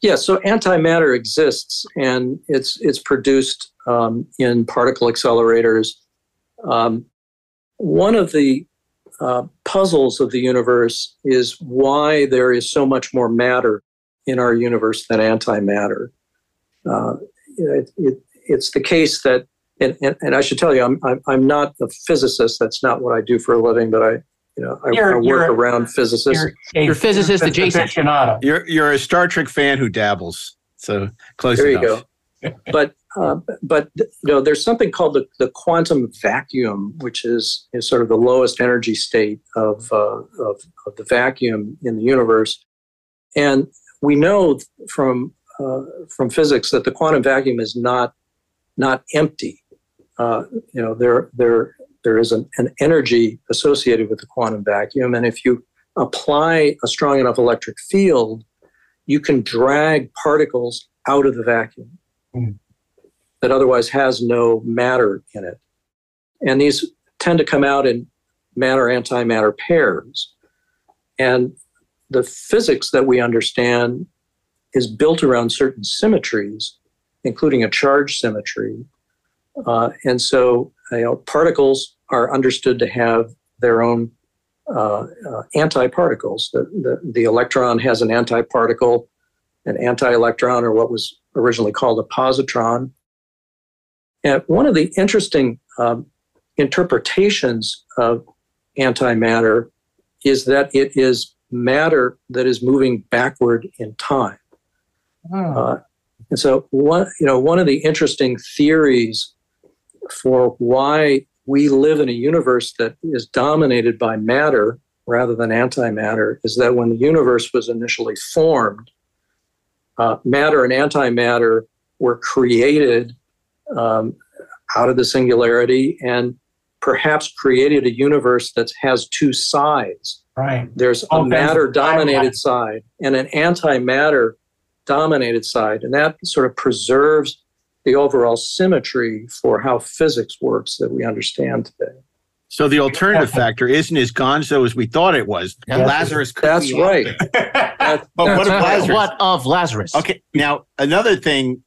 Yeah, so antimatter exists, and it's produced in particle accelerators. One of the puzzles of the universe is why there is so much more matter in our universe than antimatter. It's the case that, and I should tell you, I'm not a physicist. That's not what I do for a living, but I work around physicists. You're a physicist adjacent. You're a Star Trek fan who dabbles. So close enough. There you go. But there's something called the quantum vacuum, which is sort of the lowest energy state of the vacuum in the universe. And we know from physics that the quantum vacuum is not empty. There is an energy associated with the quantum vacuum. And if you apply a strong enough electric field, you can drag particles out of the vacuum that otherwise has no matter in it. And these tend to come out in matter-antimatter pairs. And the physics that we understand is built around certain symmetries, including a charge symmetry. And so particles are understood to have their own antiparticles. The electron has an antiparticle, an anti-electron, or what was originally called a positron. And one of the interesting interpretations of antimatter is that it is matter that is moving backward in time. Oh. And so one of the interesting theories for why we live in a universe that is dominated by matter rather than antimatter is that when the universe was initially formed, matter and antimatter were created out of the singularity, and perhaps created a universe that has two sides. Right. There's a matter-dominated side and an antimatter-dominated side, and that sort of preserves the overall symmetry for how physics works that we understand today. So the alternative factor isn't as gonzo as we thought it was. Yes. Lazarus could That's be right. But what of Lazarus? What of Lazarus? Okay. Now, another thing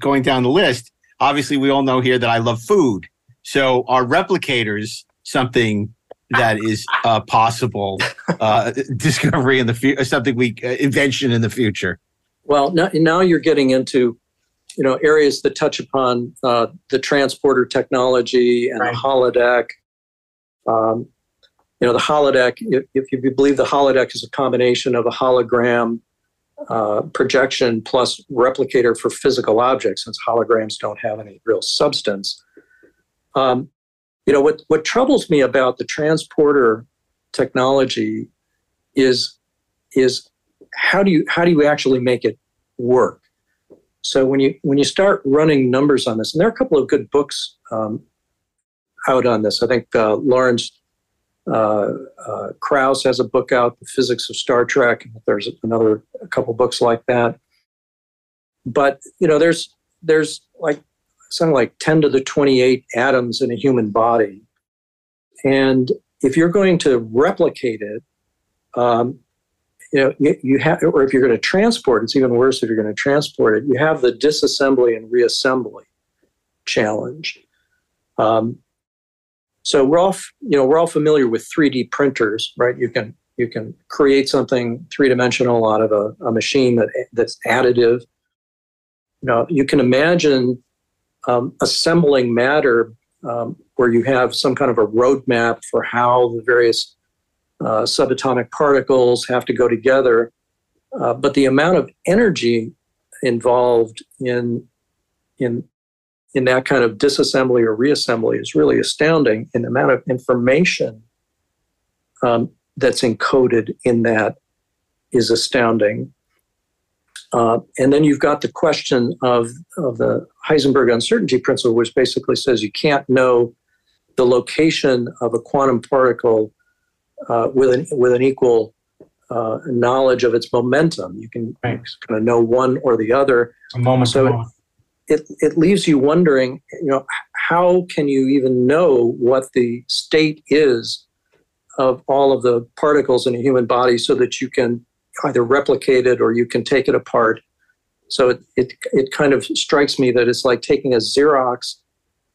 going down the list, obviously we all know here that I love food. So are replicators something that is possible discovery in the future, something invention in the future? Well, now you're getting into areas that touch upon the transporter technology and right. The holodeck. The holodeck, if you believe the holodeck is a combination of a hologram projection plus replicator for physical objects, since holograms don't have any real substance. What troubles me about the transporter technology is how do you actually make it work? So when you start running numbers on this, and there are a couple of good books out on this. I think Lawrence Krauss has a book out, The Physics of Star Trek. There's a couple books like that. But there's like something like 10 to the 28 atoms in a human body, and if you're going to replicate it, you have, or if you're going to transport, it's even worse if you're going to transport it, you have the disassembly and reassembly challenge. So we're all familiar with 3D printers, right? You can create something three-dimensional out of a machine that's additive. you know, you can imagine assembling matter where you have some kind of a roadmap for how the various subatomic particles have to go together. But the amount of energy involved in that kind of disassembly or reassembly is really astounding, and the amount of information that's encoded in that is astounding. And then you've got the question of the Heisenberg uncertainty principle, which basically says you can't know the location of a quantum particle with an equal knowledge of its momentum. You can kind of know one or the other. It leaves you wondering, you know, how can you even know what the state is of all of the particles in a human body so that you can either replicate it or you can take it apart. So it kind of strikes me that it's like taking a Xerox,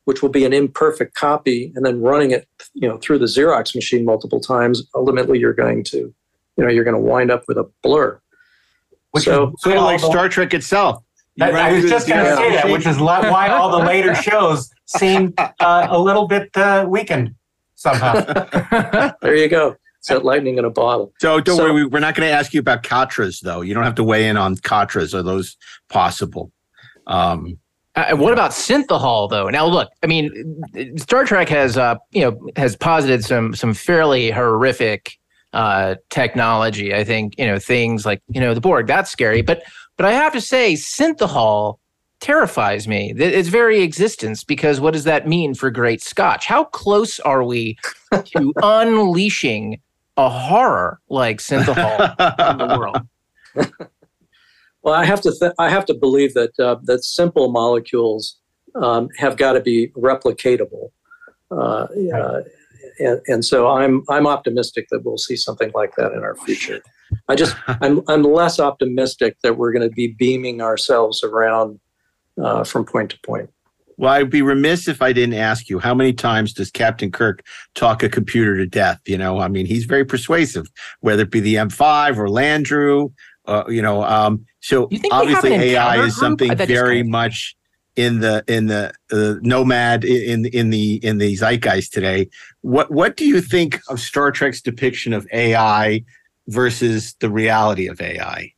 which will be an imperfect copy, and then running it, you know, through the Xerox machine multiple times. Ultimately, you're going to wind up with a blur. Which so is sort of like Star Trek itself. I was just going to say that, which is why all the later shows seem a little bit weakened somehow. There you go. It's that lightning in a bottle. So don't worry, we're not going to ask you about Katras, though. You don't have to weigh in on Katras. Are those possible? What about synthahol, though? Now, look, I mean, Star Trek has posited some fairly horrific technology. I think, you know, things like, you know, the Borg, that's scary. But I have to say, synthahol terrifies me. Its very existence, because what does that mean for Great Scotch? How close are we to unleashing a horror like synthahol on the world? Well, I have to believe that simple molecules have got to be replicatable, and so I'm optimistic that we'll see something like that in our future. I'm less optimistic that we're going to be beaming ourselves around from point to point. Well, I'd be remiss if I didn't ask you, how many times does Captain Kirk talk a computer to death? You know, I mean, he's very persuasive, whether it be the M5 or Landru. So obviously AI is something very much in the nomad in the zeitgeist today. What do you think of Star Trek's depiction of AI versus the reality of AI?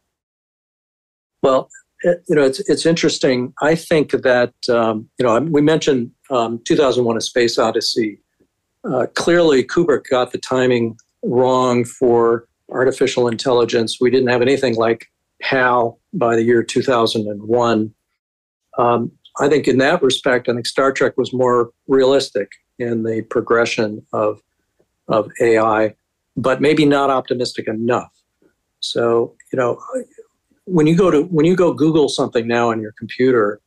Well, you know, it's interesting. I think that, you know, we mentioned 2001: A Space Odyssey. Clearly, Kubrick got the timing wrong for artificial intelligence. We didn't have anything like HAL by the year 2001. I think in that respect, I think Star Trek was more realistic in the progression of AI, but maybe not optimistic enough. So, you know, when you go Google something now on your computer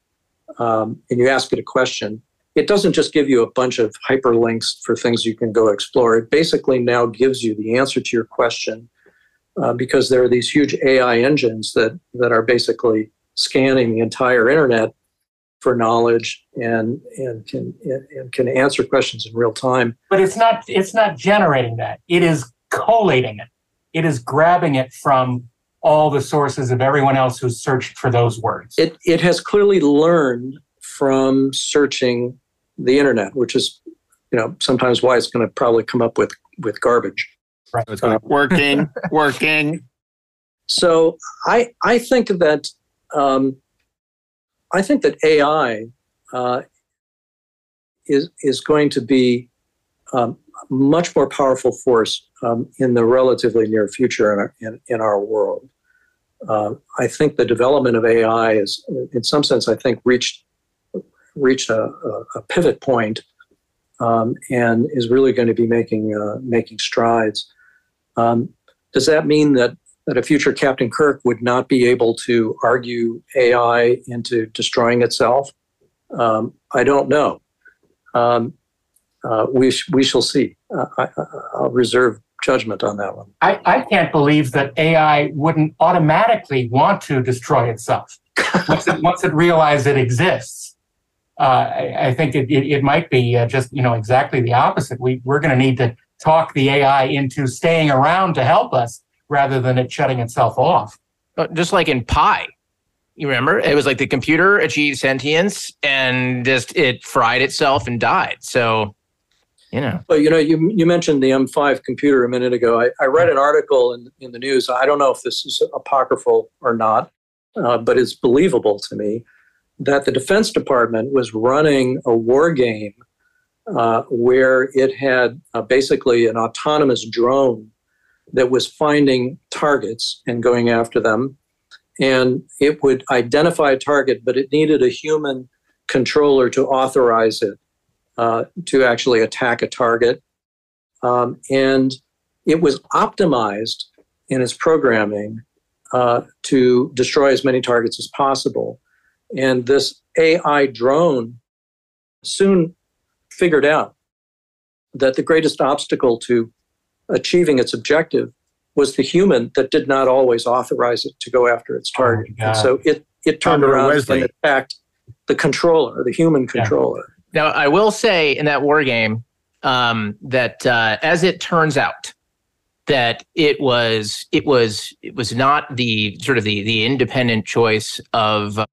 and you ask it a question, it doesn't just give you a bunch of hyperlinks for things you can go explore. It basically now gives you the answer to your question because there are these huge AI engines that are basically scanning the entire internet for knowledge and can answer questions in real time. But it's not generating that. It is collating it. It is grabbing it from all the sources of everyone else who's searched for those words. It has clearly learned from searching the internet, which is, you know, sometimes why it's going to probably come up with garbage. Right. So it's going to working. So I think that AI is going to be a much more powerful force in the relatively near future in our world. I think the development of AI is, in some sense, I think reached a pivot point and is really going to be making strides. Does that mean that a future Captain Kirk would not be able to argue AI into destroying itself? I don't know. We shall see. I'll reserve judgment on that one. I can't believe that AI wouldn't automatically want to destroy itself once it realizes it exists. I think it might be just, you know, exactly the opposite. We're going to need to talk the AI into staying around to help us rather than it shutting itself off. Just like in Pi. You remember? It was like the computer achieved sentience and just it fried itself and died. So, you know. Well, you know, you mentioned the M5 computer a minute ago. I read an article in the news. I don't know if this is apocryphal or not, but it's believable to me that the Defense Department was running a war game where it had basically an autonomous drone that was finding targets and going after them. And it would identify a target, but it needed a human controller to authorize it to actually attack a target. And it was optimized in its programming to destroy as many targets as possible. And this AI drone soon figured out that the greatest obstacle to achieving its objective was the human that did not always authorize it to go after its target. Oh, and so it turned around and attacked the controller, the human controller. Yeah. Now, I will say in that war game that as it turns out, that it was not the sort of the independent choice of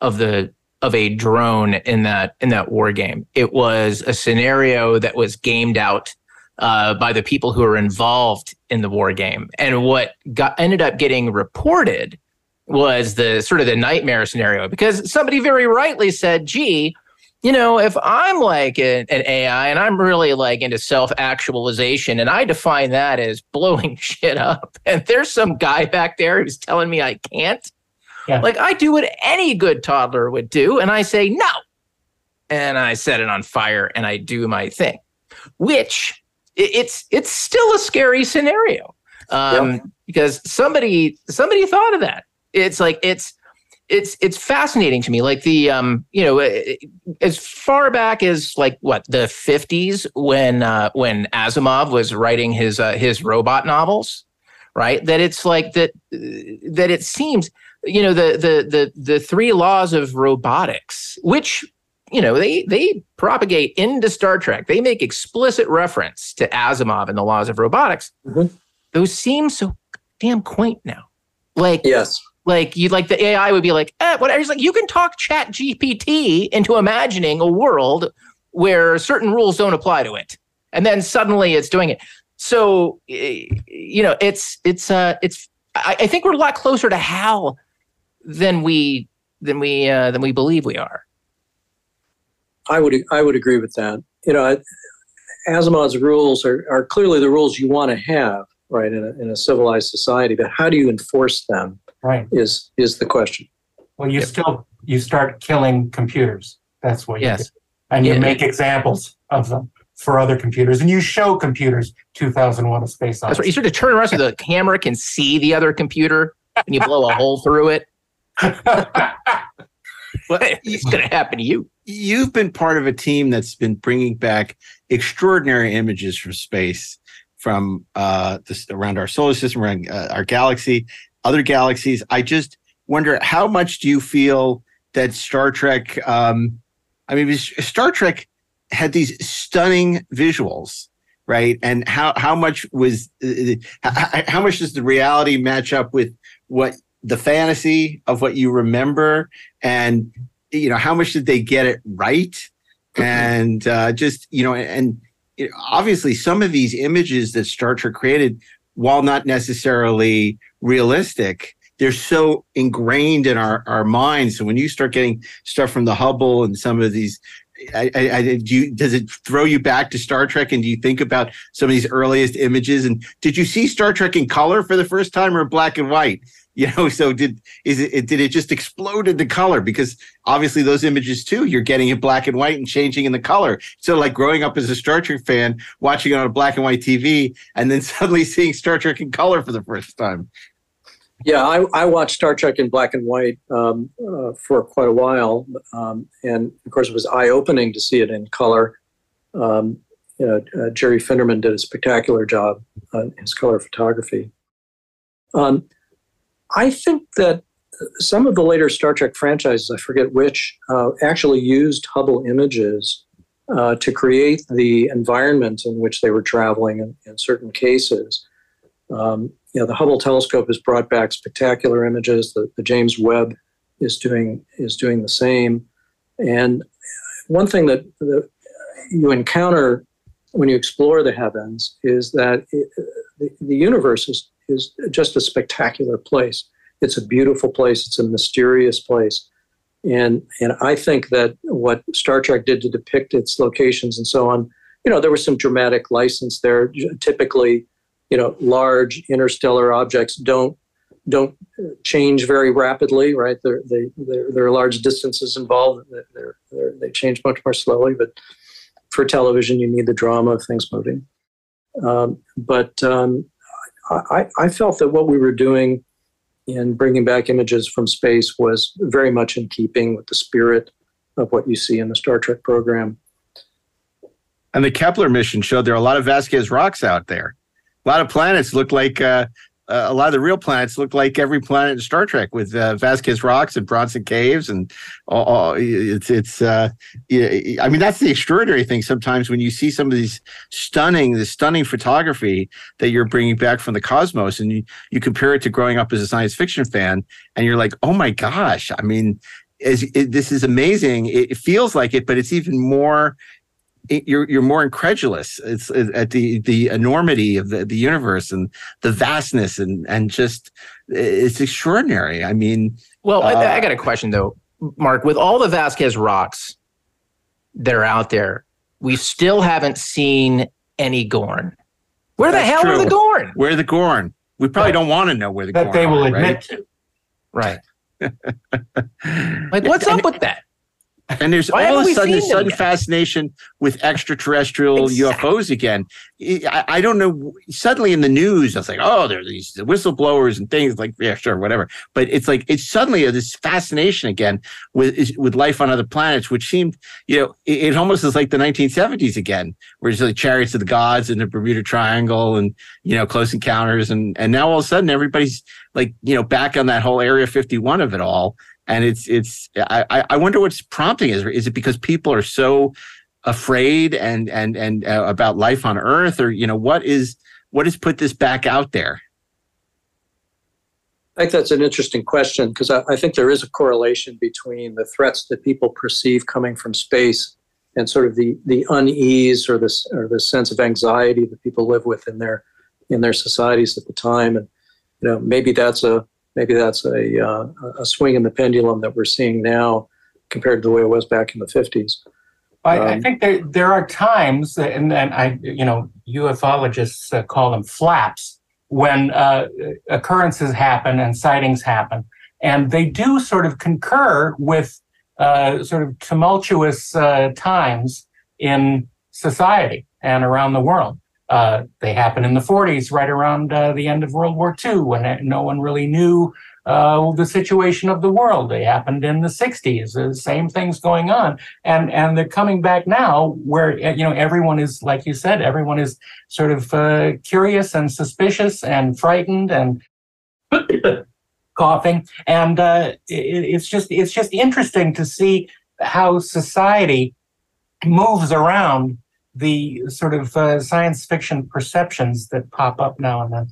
a drone in that war game. It was a scenario that was gamed out by the people who are involved in the war game. And what ended up getting reported was the sort of the nightmare scenario, because somebody very rightly said, gee, you know, if I'm like an AI and I'm really like into self-actualization, and I define that as blowing shit up, and there's some guy back there who's telling me I can't, like I do what any good toddler would do, and I say no, and I set it on fire and I do my thing, which... It's still a scary scenario because somebody thought of that. It's like it's fascinating to me. Like the you know, as far back as like what the 50s when Asimov was writing his robot novels, right? That it's like that it seems, you know, the three laws of robotics, which, you know, they propagate into Star Trek. They make explicit reference to Asimov and the laws of robotics. Mm-hmm. Those seem so damn quaint now. Like, yes. Like you, like the AI would be like, whatever. He's like, you can talk Chat GPT into imagining a world where certain rules don't apply to it, and then suddenly it's doing it. So, you know, it's. I think we're a lot closer to HAL than we believe we are. I would agree with that. You know, Asimov's rules are clearly the rules you want to have, right, in a civilized society. But how do you enforce them? Right, is the question. Well, you start killing computers. That's what you do, and you make examples of them for other computers, and you show computers 2001: A Space Odyssey. That's right. You sort of turn around so the camera can see the other computer, and you blow a hole through it. Well, it's going to happen to you. You've been part of a team that's been bringing back extraordinary images from space, from around our solar system, around our galaxy, other galaxies. I just wonder, how much do you feel that Star Trek, I mean, Star Trek had these stunning visuals, right? And how much does the reality match up with what the fantasy of what you remember, and you know, how much did they get it right? And just, you know, and obviously some of these images that Star Trek created, while not necessarily realistic, they're so ingrained in our minds. So when you start getting stuff from the Hubble and some of these, does it throw you back to Star Trek? And do you think about some of these earliest images? And did you see Star Trek in color for the first time, or black and white? You know, so did it just explode into color? Because obviously those images too, you're getting in black and white and changing in the color. So like growing up as a Star Trek fan, watching it on a black and white TV, and then suddenly seeing Star Trek in color for the first time. Yeah, I watched Star Trek in black and white for quite a while, and of course it was eye-opening to see it in color. You know, Jerry Finnerman did a spectacular job on his color photography. I think that some of the later Star Trek franchises, I forget which, actually used Hubble images to create the environment in which they were traveling in certain cases. You know, the Hubble telescope has brought back spectacular images. The James Webb is doing the same. And one thing that you encounter when you explore the heavens is that the universe is just a spectacular place. It's a beautiful place. It's a mysterious place. And I think that what Star Trek did to depict its locations and so on, you know, there was some dramatic license there. Typically, you know, large interstellar objects don't change very rapidly, right? There are large distances involved. They change much more slowly. But for television, you need the drama of things moving. I felt that what we were doing in bringing back images from space was very much in keeping with the spirit of what you see in the Star Trek program. And the Kepler mission showed there are a lot of Vasquez rocks out there. A lot of planets look like, a lot of the real planets look like every planet in Star Trek, with Vasquez rocks and Bronson caves, and I mean, that's the extraordinary thing. Sometimes when you see some of these stunning photography that you're bringing back from the cosmos, and you compare it to growing up as a science fiction fan, and you're like, oh my gosh! I mean, this is amazing. It feels like it, but it's even more. You're more incredulous at the enormity of the universe and the vastness, and just it's extraordinary. I mean, well, I got a question though, Mark. With all the Vasquez rocks that are out there, we still haven't seen any Gorn. Where the hell are the Gorn? Where are the Gorn? We probably don't want to know where the Gorn are. That they will admit to. Right. Like, what's up with that? And there's all of a sudden this sudden fascination with extraterrestrial UFOs again. I don't know. Suddenly in the news, I was like, oh, there are these whistleblowers and things like, yeah, sure, whatever. But it's like it's suddenly this fascination again with life on other planets, which seemed, you know, it almost is like the 1970s again, where it's like Chariots of the Gods and the Bermuda Triangle and, you know, Close Encounters. And now all of a sudden everybody's like, you know, back on that whole Area 51 of it all. And it's. I wonder what's prompting it. Is it because people are so afraid and about life on Earth, or, you know, what has put this back out there? I think that's an interesting question, because I think there is a correlation between the threats that people perceive coming from space and sort of the unease or the sense of anxiety that people live with in their societies at the time, and, you know, maybe that's a swing in the pendulum that we're seeing now compared to the way it was back in the 50s. I think there are times, and I, you know, ufologists call them flaps, when occurrences happen and sightings happen. And they do sort of concur with sort of tumultuous times in society and around the world. They happened in the 40s, right around the end of World War II, when no one really knew the situation of the world. They happened in the 60s, the same things going on. And they're coming back now where, you know, everyone is, like you said, everyone is sort of curious and suspicious and frightened and coughing. And it's just interesting to see how society moves around the sort of science fiction perceptions that pop up now and then.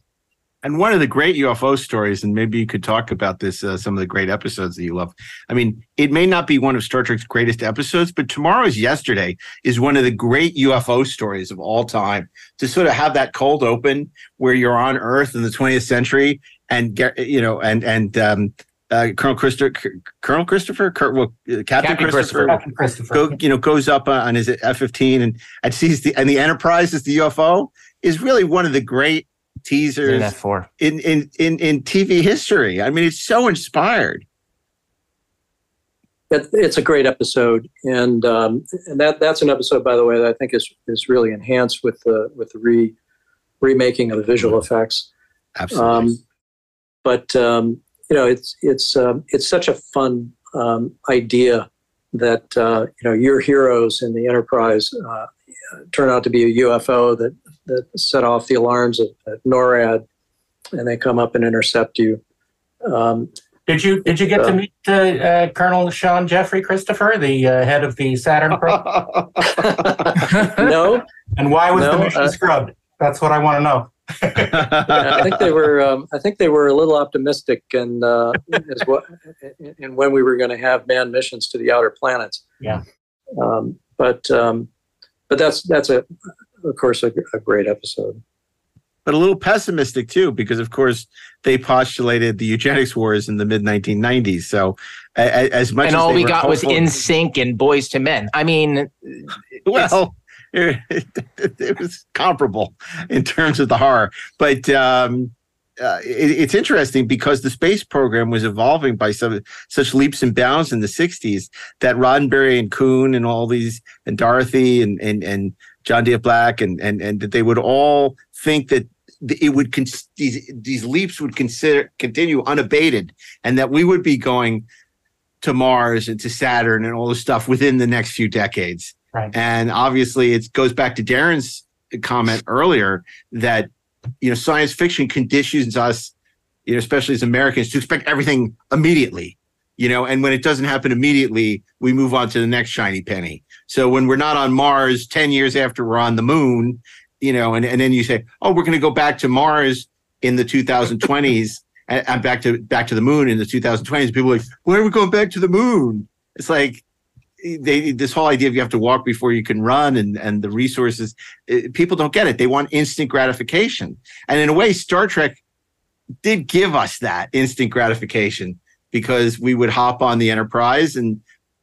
And one of the great UFO stories, and maybe you could talk about this, some of the great episodes that you love. I mean, it may not be one of Star Trek's greatest episodes, but Tomorrow's Yesterday is one of the great UFO stories of all time. To sort of have that cold open where you're on Earth in the 20th century and get, you know, Captain Christopher goes up on his F-15 and sees the Enterprise as the UFO is really one of the great teasers in TV history. I mean, it's so inspired. It's a great episode, and that's an episode, by the way, that I think is really enhanced with the remaking of the visual effects. Absolutely, you know, it's such a fun idea that you know, your heroes in the Enterprise turn out to be a UFO that set off the alarms at NORAD, and they come up and intercept you. Did you get to meet Colonel Sean Jeffrey Christopher, the head of the Saturn program? No. And why was the mission scrubbed? That's what I want to know. Yeah, I think they were a little optimistic, and when we were going to have manned missions to the outer planets. Yeah. But that's of course a great episode. But a little pessimistic too, because of course they postulated the eugenics wars in the mid 1990s. So as much and all as we got was NSYNC and Boyz II Men. I mean, well, it was comparable in terms of the horror. But it's interesting because the space program was evolving by such leaps and bounds in the 60s that Roddenberry and Kuhn and all these and Dorothy and John D. F. Black and that they would all think that it would these leaps would continue unabated, and that we would be going to Mars and to Saturn and all this stuff within the next few decades. Right. And obviously, it goes back to Darren's comment earlier that science fiction conditions us, especially as Americans, to expect everything immediately. And when it doesn't happen immediately, we move on to the next shiny penny. So when we're not on Mars 10 years after we're on the moon, and then you say, oh, we're going to go back to Mars in the 2020s and back to the moon in the 2020s. People are like, why are we going back to the moon? It's like this whole idea of you have to walk before you can run and the resources, people don't get it. They want instant gratification. And in a way, Star Trek did give us that instant gratification, because we would hop on the Enterprise and,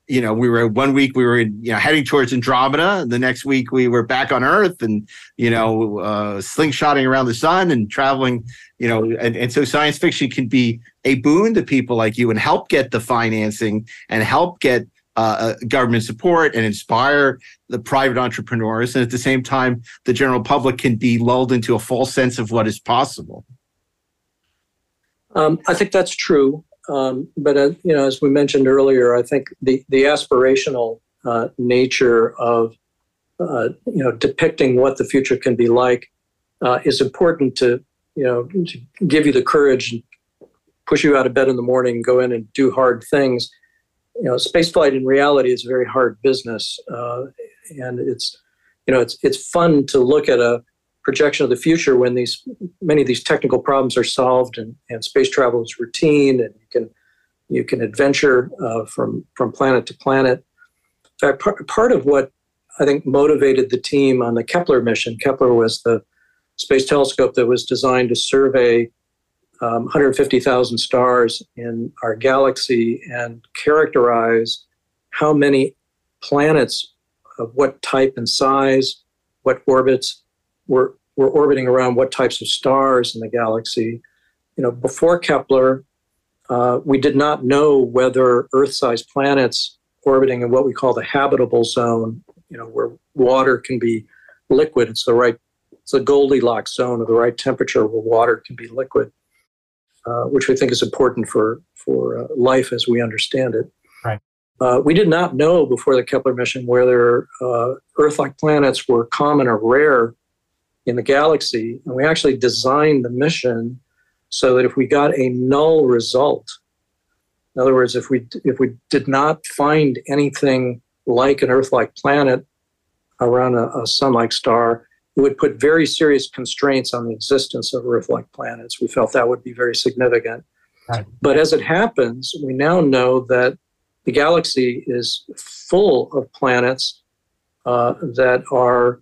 we were 1 week we were heading towards Andromeda. And the next week we were back on Earth and, slingshotting around the sun and traveling, and so science fiction can be a boon to people like you and help get the financing and help get government support and inspire the private entrepreneurs. And at the same time, the general public can be lulled into a false sense of what is possible. I think that's true. But, as we mentioned earlier, I think the aspirational nature of, depicting what the future can be like is important to, to give you the courage and push you out of bed in the morning, go in and do hard things. Spaceflight in reality is a very hard business. And it's fun to look at a projection of the future when many of these technical problems are solved and space travel is routine and you can adventure from planet to planet. In fact, part of what I think motivated the team on the Kepler mission — Kepler was the space telescope that was designed to survey 150,000 stars in our galaxy and characterize how many planets of what type and size, what orbits, were orbiting around what types of stars in the galaxy. Before Kepler, we did not know whether Earth-sized planets orbiting in what we call the habitable zone, where water can be liquid. It's the Goldilocks zone of the right temperature where water can be liquid, which we think is important for life as we understand it. Right. We did not know before the Kepler mission whether Earth-like planets were common or rare in the galaxy, and we actually designed the mission so that if we got a null result, in other words, if we did not find anything like an Earth-like planet around a Sun-like star, it would put very serious constraints on the existence of Earth-like planets. We felt that would be very significant. Right. But as it happens, we now know that the galaxy is full of planets that are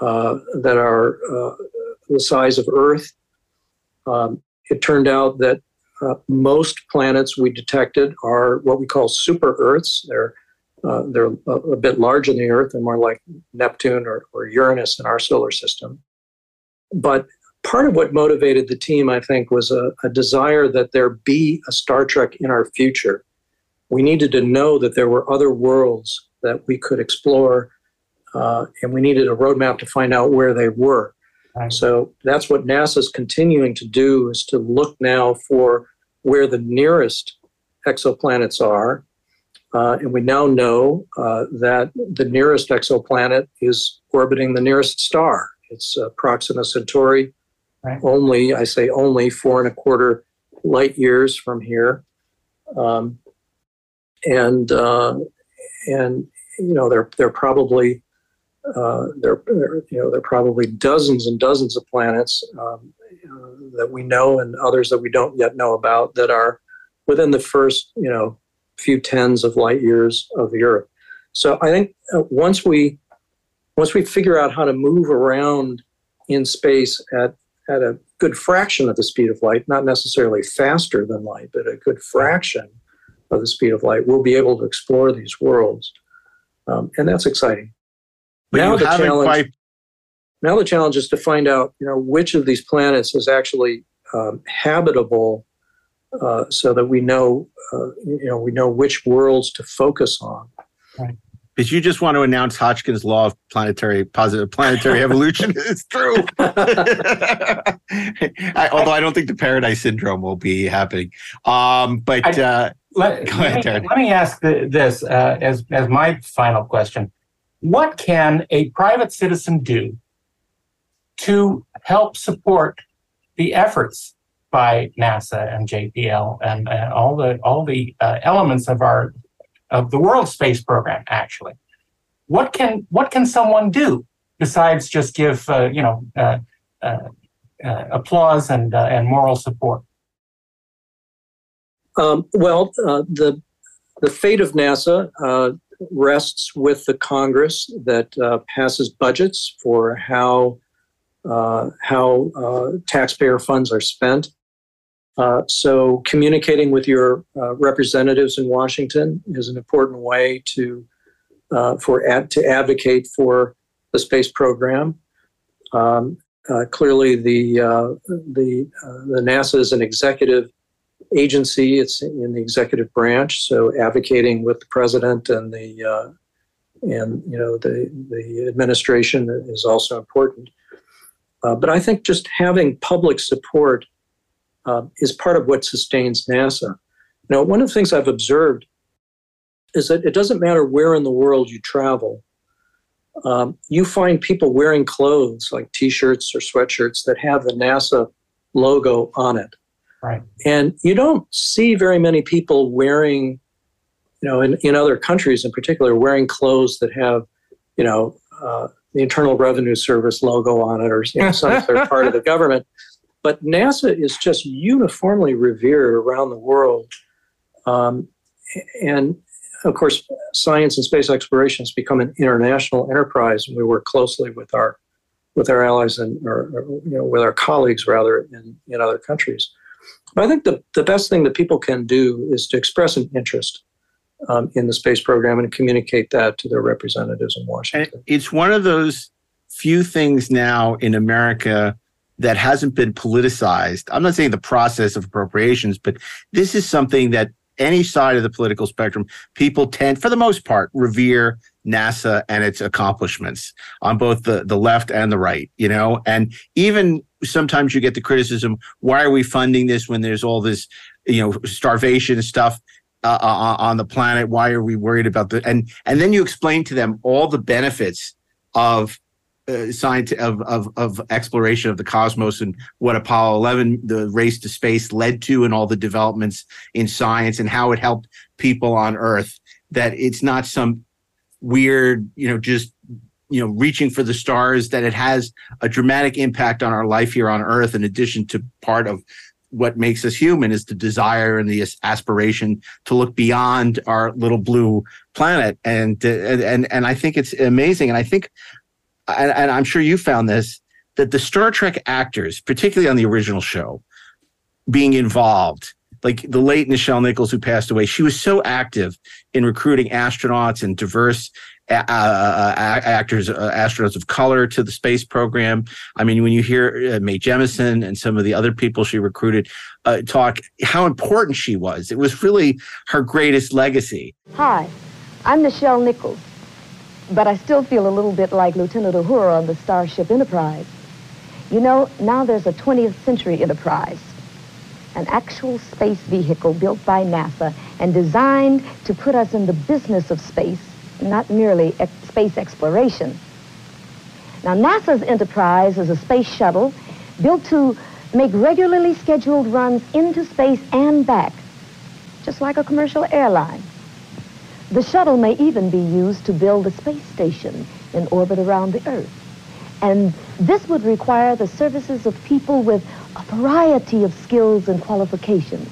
the size of Earth. It turned out that most planets we detected are what we call super-Earths. They're a bit larger than the Earth and more like Neptune or Uranus in our solar system. But part of what motivated the team, I think, was a desire that there be a Star Trek in our future. We needed to know that there were other worlds that we could explore, and we needed a roadmap to find out where they were. Right. So that's what NASA's continuing to do, is to look now for where the nearest exoplanets are. And we now know that the nearest exoplanet is orbiting the nearest star. It's Proxima Centauri, right, only 4.25 light years from here. They're probably There are probably dozens and dozens of planets that we know and others that we don't yet know about that are within the first, few tens of light years of the Earth. So I think once we figure out how to move around in space at a good fraction of the speed of light, not necessarily faster than light, but a good fraction of the speed of light, we'll be able to explore these worlds. And that's exciting. But now the challenge is to find out, which of these planets is actually habitable, so that we know, which worlds to focus on. Right. But you just want to announce Hodgkin's law of positive planetary evolution is true. Although I don't think the Paradise Syndrome will be happening. Let me ask this as my final question. What can a private citizen do to help support the efforts by NASA and JPL and all the elements of the World Space Program? Actually, what can someone do besides just give applause and moral support? The fate of NASA rests with the Congress that passes budgets for how taxpayer funds are spent. So communicating with your representatives in Washington is an important way to advocate for the space program. Clearly, the NASA is an executive agency. It's in the executive branch, so advocating with the president and the administration is also important. But I think just having public support is part of what sustains NASA. Now, one of the things I've observed is that it doesn't matter where in the world you travel, you find people wearing clothes like T-shirts or sweatshirts that have the NASA logo on it. Right. And you don't see very many people wearing, in other countries in particular, wearing clothes that have, the Internal Revenue Service logo on it or some other part of the government. But NASA is just uniformly revered around the world. And, of course, science and space exploration has become an international enterprise, and we work closely with our allies and with our colleagues, rather, in other countries. But I think the best thing that people can do is to express an interest in the space program and communicate that to their representatives in Washington. And it's one of those few things now in America that hasn't been politicized. I'm not saying the process of appropriations, but this is something that any side of the political spectrum, people tend, for the most part, revere NASA and its accomplishments on both the left and the right, and even sometimes you get the criticism, why are we funding this when there's all this, starvation stuff on the planet? Why are we worried about that? And then you explain to them all the benefits of science of exploration of the cosmos and what Apollo 11, the race to space, led to, and all the developments in science and how it helped people on Earth. That it's not some weird, reaching for the stars, that it has a dramatic impact on our life here on Earth, in addition to part of what makes us human is the desire and the aspiration to look beyond our little blue planet. And I think it's amazing. And I think, and I'm sure you found this, that the Star Trek actors, particularly on the original show, being involved, like the late Nichelle Nichols, who passed away, she was so active in recruiting astronauts and diverse actors, astronauts of color to the space program. I mean, when you hear Mae Jemison and some of the other people she recruited talk, how important she was. It was really her greatest legacy. Hi, I'm Nichelle Nichols, but I still feel a little bit like Lieutenant Uhura on the Starship Enterprise. Now there's a 20th century Enterprise, an actual space vehicle built by NASA and designed to put us in the business of space, not merely space exploration. Now, NASA's Enterprise is a space shuttle built to make regularly scheduled runs into space and back, just like a commercial airline. The shuttle may even be used to build a space station in orbit around the Earth. And this would require the services of people with a variety of skills and qualifications.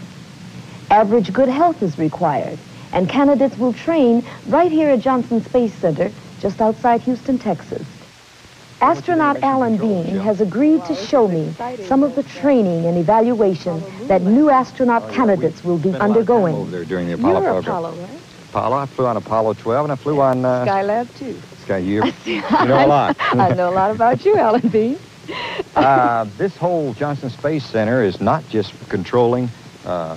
Average good health is required, and candidates will train right here at Johnson Space Center, just outside Houston, Texas. Astronaut Alan Bean has agreed to show me some of the training and evaluation that new astronaut candidates will be undergoing. Over there during the Apollo program. Apollo, right? Apollo. I flew on Apollo 12, and I flew on... Skylab, too. Sky, you know a lot. I know a lot about you, Alan Bean. This whole Johnson Space Center is not just controlling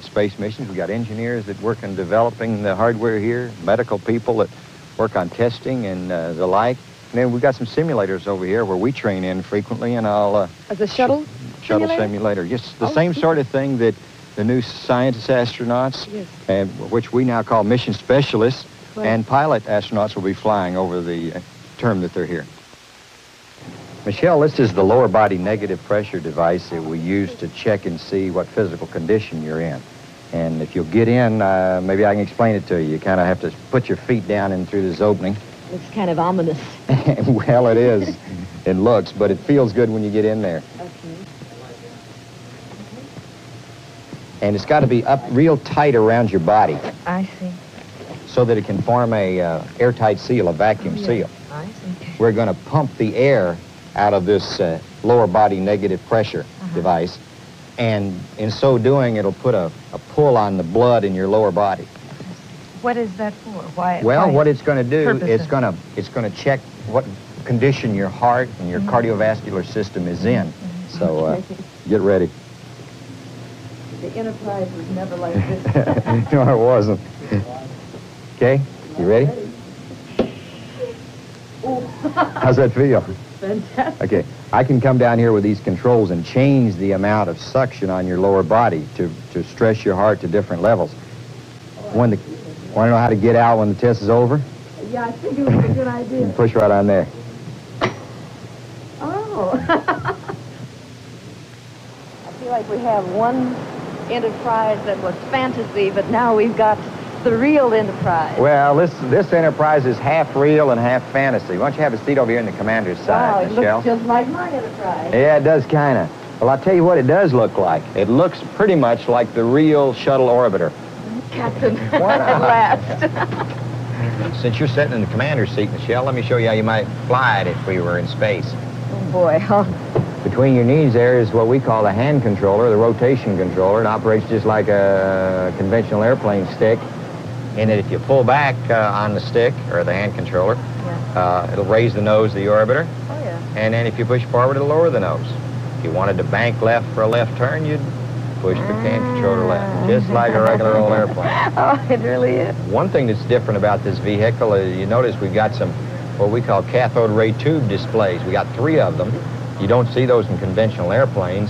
space missions. We've got engineers that work on developing the hardware here, medical people that work on testing and the like. And then we've got some simulators over here where we train in frequently, and I'll... As a shuttle simulator? Yes, the same sort of thing that the new scientist astronauts, yes, and which we now call mission specialists, right, and pilot astronauts will be flying over the term that they're here. Michelle, this is the lower body negative pressure device that we use to check and see what physical condition you're in. And if you'll get in, maybe I can explain it to you. You kind of have to put your feet down in through this opening. It's kind of ominous. Well, it is. It looks, but it feels good when you get in there. Okay. And it's got to be up real tight around your body. I see. So that it can form a airtight seal, a vacuum seal. I see. We're going to pump the air out of this lower body negative pressure device, and in so doing, it'll put a pull on the blood in your lower body. What is that for? Why? Well, what it's going to do, it's going to check what condition your heart and your cardiovascular system is in. So get ready. The Enterprise was never like this. No, it wasn't. Okay, you ready? How's that feel? Fantastic. Okay, I can come down here with these controls and change the amount of suction on your lower body to stress your heart to different levels. Want to know how to get out when the test is over? Yeah, I think it was a good idea. You push right on there. Oh. I feel like we have one Enterprise that was fantasy, but now we've got the real Enterprise. Well, this Enterprise is half real and half fantasy. Why don't you have a seat over here in the commander's side, Michelle? Wow, it looks just like my Enterprise. Yeah, it does kind of. Well, I'll tell you what it does look like. It looks pretty much like the real shuttle orbiter. Captain, at last. Since you're sitting in the commander's seat, Michelle, let me show you how you might fly it if we were in space. Oh, boy, huh? Between your knees there is what we call the hand controller, the rotation controller. It operates just like a conventional airplane stick, in that if you pull back on the stick, or the hand controller, it'll raise the nose of the orbiter. Oh, yeah. And then if you push forward, it'll lower the nose. If you wanted to bank left for a left turn, you'd push the hand controller left, just like a regular old airplane. Oh, it really is. One thing that's different about this vehicle is you notice we've got some what we call cathode ray tube displays. We got 3 of them. You don't see those in conventional airplanes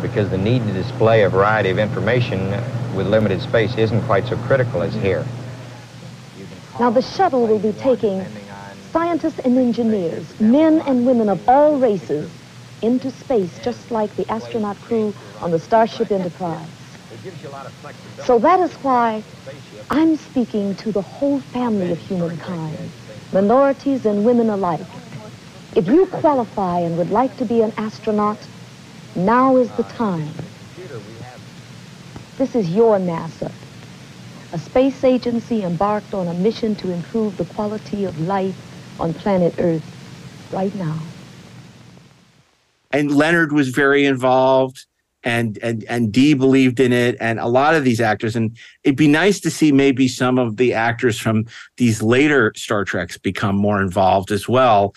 because the need to display a variety of information with limited space isn't quite so critical as here. Now the shuttle will be taking scientists and engineers, men and women of all races, into space, just like the astronaut crew on the Starship Enterprise. So that is why I'm speaking to the whole family of humankind, minorities and women alike. If you qualify and would like to be an astronaut, now is the time. This is your NASA, a space agency embarked on a mission to improve the quality of life on planet Earth right now. And Leonard was very involved, and Dee believed in it, and a lot of these actors. And it'd be nice to see maybe some of the actors from these later Star Treks become more involved as well,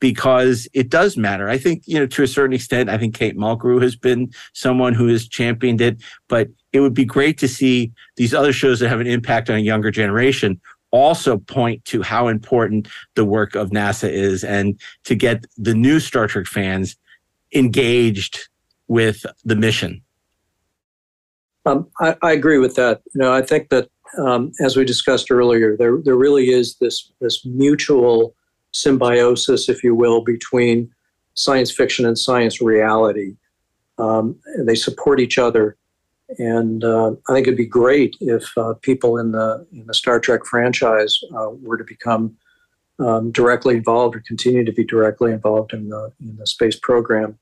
because it does matter. I think, you know, to a certain extent, I think Kate Mulgrew has been someone who has championed it, but it would be great to see these other shows that have an impact on a younger generation also point to how important the work of NASA is, and to get the new Star Trek fans engaged with the mission. I agree with that. You know, I think that as we discussed earlier, there really is this mutual symbiosis, if you will, between science fiction and science reality. They support each other. And I think it'd be great if people in the Star Trek franchise were to become directly involved or continue to be directly involved in the space program.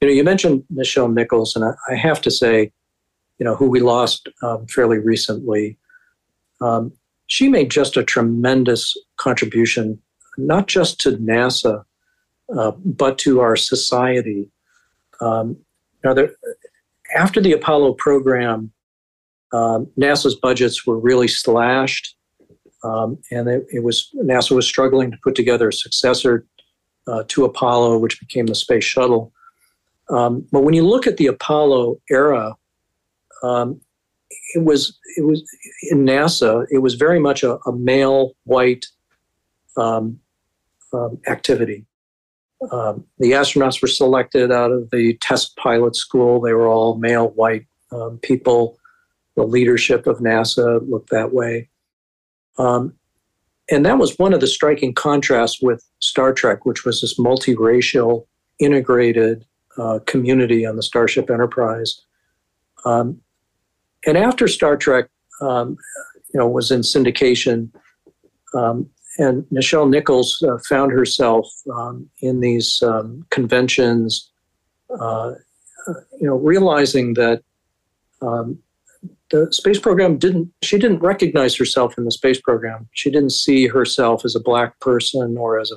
You know, you mentioned Nichelle Nichols, and I have to say, you know, who we lost fairly recently. She made just a tremendous contribution, not just to NASA, but to our society. Now, after the Apollo program, NASA's budgets were really slashed, and NASA was struggling to put together a successor to Apollo, which became the space shuttle. But when you look at the Apollo era, it was in NASA, it was very much a male white activity. The astronauts were selected out of the test pilot school. They were all male white people. The leadership of NASA looked that way. And that was one of the striking contrasts with Star Trek, which was this multiracial, integrated community on the Starship Enterprise. And after Star Trek, you know, was in syndication, and Nichelle Nichols found herself in these conventions, you know, realizing that the space program she didn't recognize herself in the space program. She didn't see herself as a Black person or as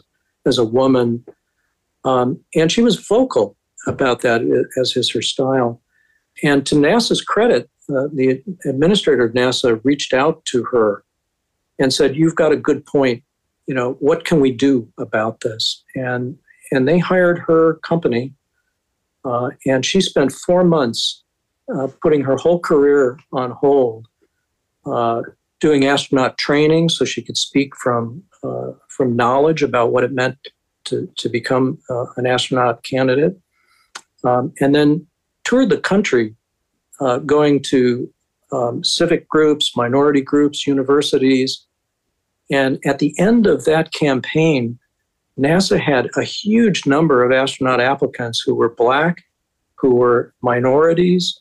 a woman. And she was vocal about that, as is her style. And to NASA's credit, the administrator of NASA reached out to her and said, "You've got a good point. You know, what can we do about this?" And they hired her company, and she spent 4 months putting her whole career on hold, doing astronaut training so she could speak from knowledge about what it meant to become an astronaut candidate, and then toured the country, going to civic groups, minority groups, universities. And at the end of that campaign, NASA had a huge number of astronaut applicants who were Black, who were minorities.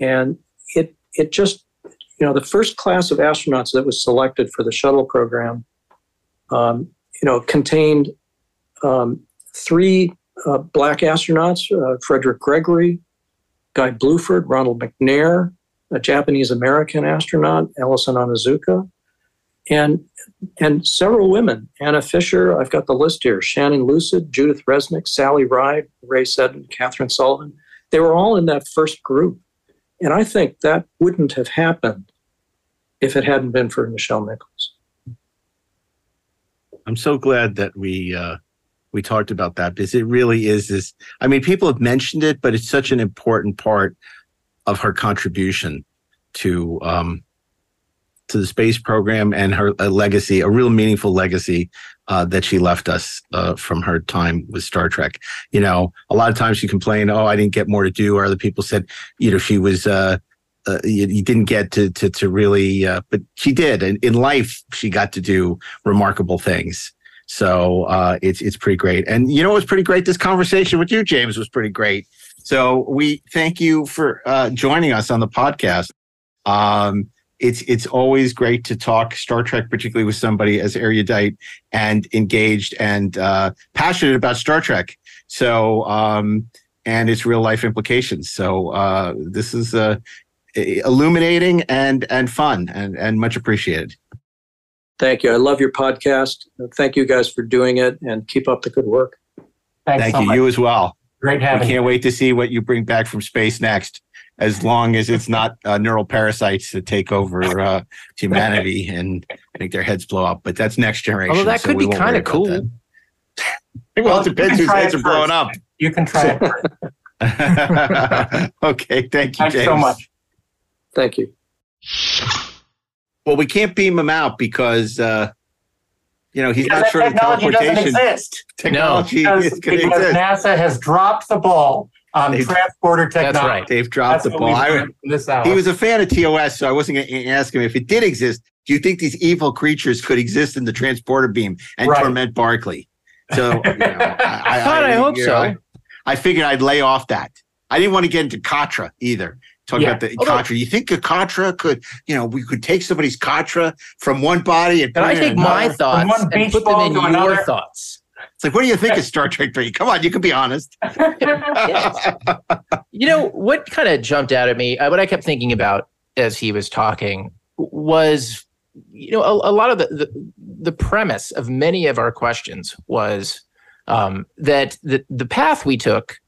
And it just, you know, the first class of astronauts that was selected for the shuttle program, you know, contained three Black astronauts, Frederick Gregory, Guy Bluford, Ronald McNair, a Japanese-American astronaut, Allison Onizuka, and several women, Anna Fisher, I've got the list here, Shannon Lucid, Judith Resnick, Sally Ride, Ray Seddon, Catherine Sullivan. They were all in that first group. And I think that wouldn't have happened if it hadn't been for Nichelle Nichols. I'm so glad that we talked about that, because it really is this. I mean, people have mentioned it, but it's such an important part of her contribution to the space program and her legacy, a real meaningful legacy that she left us from her time with Star Trek. You know, a lot of times she complained, "Oh, I didn't get more to do," or other people said, you know, she was you didn't get to really, but she did. And in life, she got to do remarkable things. So it's pretty great. And you know, it was pretty great. This conversation with you, James, was pretty great. So we thank you for joining us on the podcast. It's always great to talk Star Trek, particularly with somebody as erudite and engaged and passionate about Star Trek. So and its real life implications. So this is illuminating and fun and much appreciated. Thank you. I love your podcast. Thank you guys for doing it, and keep up the good work. Thank you so much. You as well. Great having you. I can't wait to see what you bring back from space next, as long as it's not neural parasites that take over humanity and make their heads blow up. But that's next generation. Although that could be kind of cool. Well, it depends whose heads are blowing up. You can try it. Okay. Thank you, James. Thanks so much. Thank you. Well, we can't beam him out because, you know, he's not sure the teleportation doesn't exist. Technology is going to exist. Because NASA has dropped the ball on transporter technology. That's right. They've dropped the ball. He was a fan of TOS, so I wasn't going to ask him if it did exist. Do you think these evil creatures could exist in the transporter beam and torment Barclay? So, you know, I hope so. I figured I'd lay off that. I didn't want to get into Katra either. Talk about the Katra. You think a Katra could, you know, we could take somebody's Katra from one body and I take my thoughts and put them in your thoughts. It's like, what do you think of Star Trek 3? Come on, you can be honest. Yes. You know, what kind of jumped out at me, what I kept thinking about as he was talking was, you know, a lot of the premise of many of our questions was that the path we took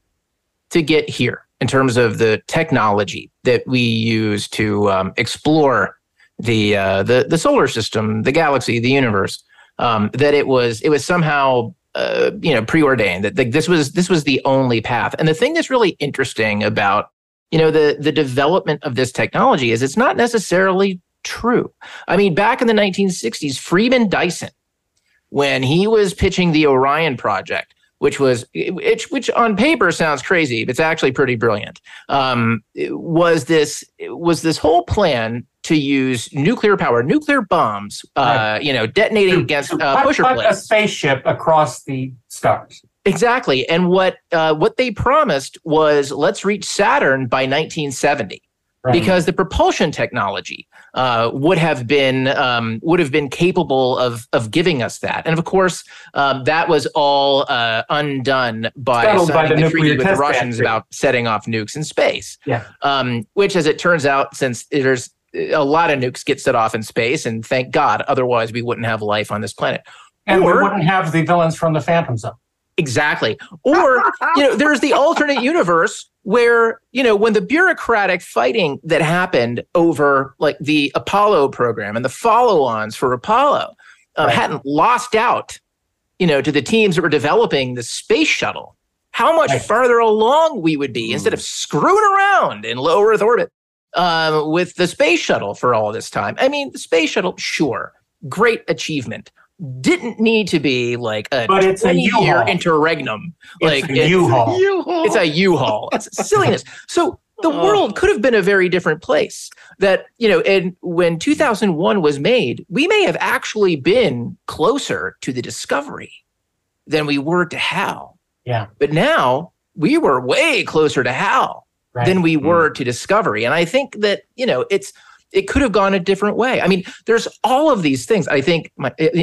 to get here in terms of the technology that we use to explore the solar system, the galaxy, the universe, that it was somehow preordained that this was the only path. And the thing that's really interesting about, you know, the development of this technology is it's not necessarily true. I mean, back in the 1960s, Freeman Dyson, when he was pitching the Orion project, which on paper sounds crazy, but it's actually pretty brilliant, was this whole plan to use nuclear power, nuclear bombs, detonating against pusher planes, a spaceship across the stars. Exactly, and what they promised was let's reach Saturn by 1970. Right. Because the propulsion technology would have been capable of giving us that, and of course that was all undone by the treaty with the Russians about setting off nukes in space. Yeah, which, as it turns out, since there's a lot of nukes get set off in space, and thank God, otherwise we wouldn't have life on this planet, and we wouldn't have the villains from the Phantom Zone. Exactly. Or, you know, there's the alternate universe where, you know, when the bureaucratic fighting that happened over like the Apollo program and the follow-ons for Apollo hadn't lost out, you know, to the teams that were developing the space shuttle, how much farther along we would be instead of screwing around in low Earth orbit with the space shuttle for all this time. I mean, the space shuttle, sure, great achievement. Didn't need to be like a 20-year interregnum. Like it's a U-Haul. It's a U-Haul. It's silliness. So the world could have been a very different place. That, you know, and when 2001 was made, we may have actually been closer to the discovery than we were to Hal. Yeah. But now we were way closer to Hal than we were to discovery. And I think that, you know, it could have gone a different way. I mean, there's all of these things. I think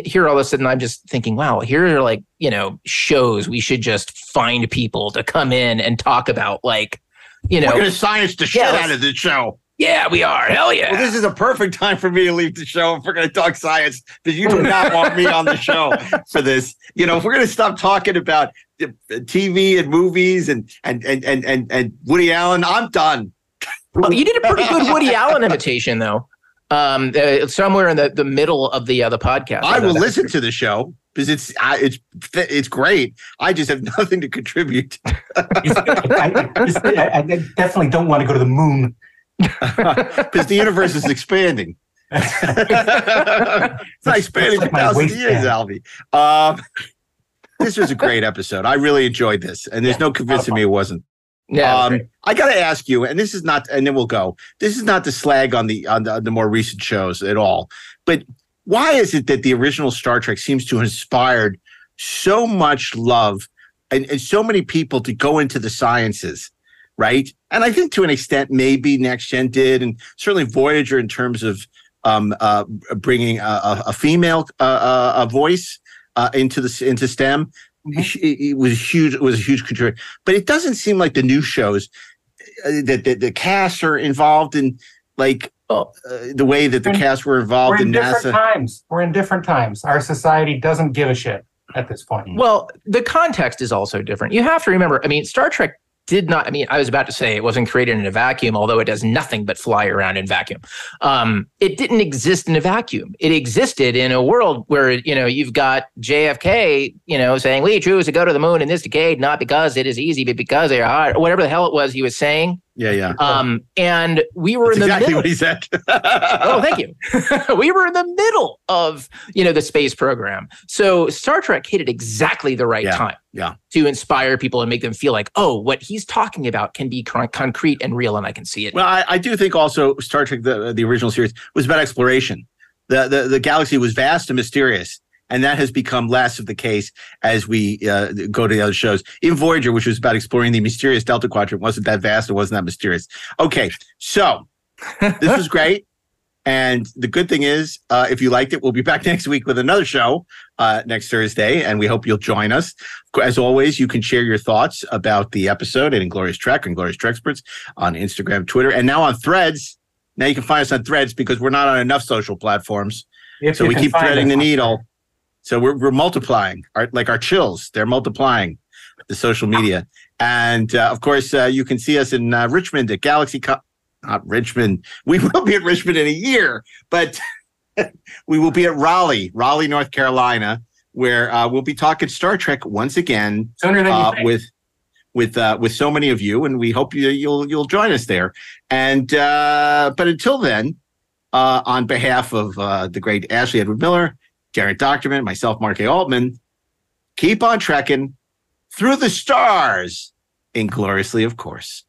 here all of a sudden I'm just thinking, wow, here are like, you know, shows we should just find people to come in and talk about, like, you know. We're going to science the shit out of this show. Yeah, we are. Hell yeah. Well, this is a perfect time for me to leave the show if we're going to talk science, because you do not want me on the show for this. You know, if we're going to stop talking about TV and movies and Woody Allen, I'm done. Well, you did a pretty good Woody Allen imitation, though. Somewhere in the middle of the podcast. I will listen to the show because it's great. I just have nothing to contribute. I definitely don't want to go to the moon because the universe is expanding. It's not expanding for thousands of years, Alvy. This was a great episode. I really enjoyed this, and there's no convincing me it wasn't. Yeah, I got to ask you, and this is not, and then we'll go. This is not the slag on the more recent shows at all. But why is it that the original Star Trek seems to have inspired so much love and so many people to go into the sciences, right? And I think to an extent, maybe Next Gen did, and certainly Voyager in terms of bringing a female a voice into STEM. It was a huge contributor, but it doesn't seem like the new shows that the cast are involved in, like the way that the cast were involved in NASA. We're in different times. Our society doesn't give a shit at this point. Well, the context is also different. You have to remember, I mean, Star Trek did not, I mean, I was about to say it wasn't created in a vacuum, although it does nothing but fly around in vacuum. It didn't exist in a vacuum. It existed in a world where, you know, you've got JFK, you know, saying, we choose to go to the moon in this decade, not because it is easy, but because they are hard, or whatever the hell it was he was saying. Yeah, yeah. And we were That's exactly what he said. Oh, thank you. We were in the middle of, you know, the space program. So Star Trek hit it exactly the right time to inspire people and make them feel like, oh, what he's talking about can be concrete and real, and I can see it. Well, I do think also Star Trek, the original series, was about exploration. The galaxy was vast and mysterious, And that has become less of the case as we go to the other shows. Even Voyager, which was about exploring the mysterious Delta Quadrant, wasn't that vast. It wasn't that mysterious. Okay, so this was great. And the good thing is, if you liked it, we'll be back next week with another show next Thursday, and we hope you'll join us. As always, you can share your thoughts about the episode at Inglorious Trek, Inglorious Treksperts on Instagram, Twitter, and now on Threads. Now you can find us on Threads because we're not on enough social platforms. So we keep threading the needle. So we're multiplying, like our chills. They're multiplying the social media. And, of course, you can see us in Richmond at GalaxyCon. Not Richmond. We will be at Richmond in a year, but we will be at Raleigh, North Carolina, where we'll be talking Star Trek once again with so many of you, and we hope you'll join us there. And but until then, on behalf of the great Ashley Edward Miller, Daren Dochterman, myself, Mark A. Altman, keep on trekking through the stars, ingloriously, of course.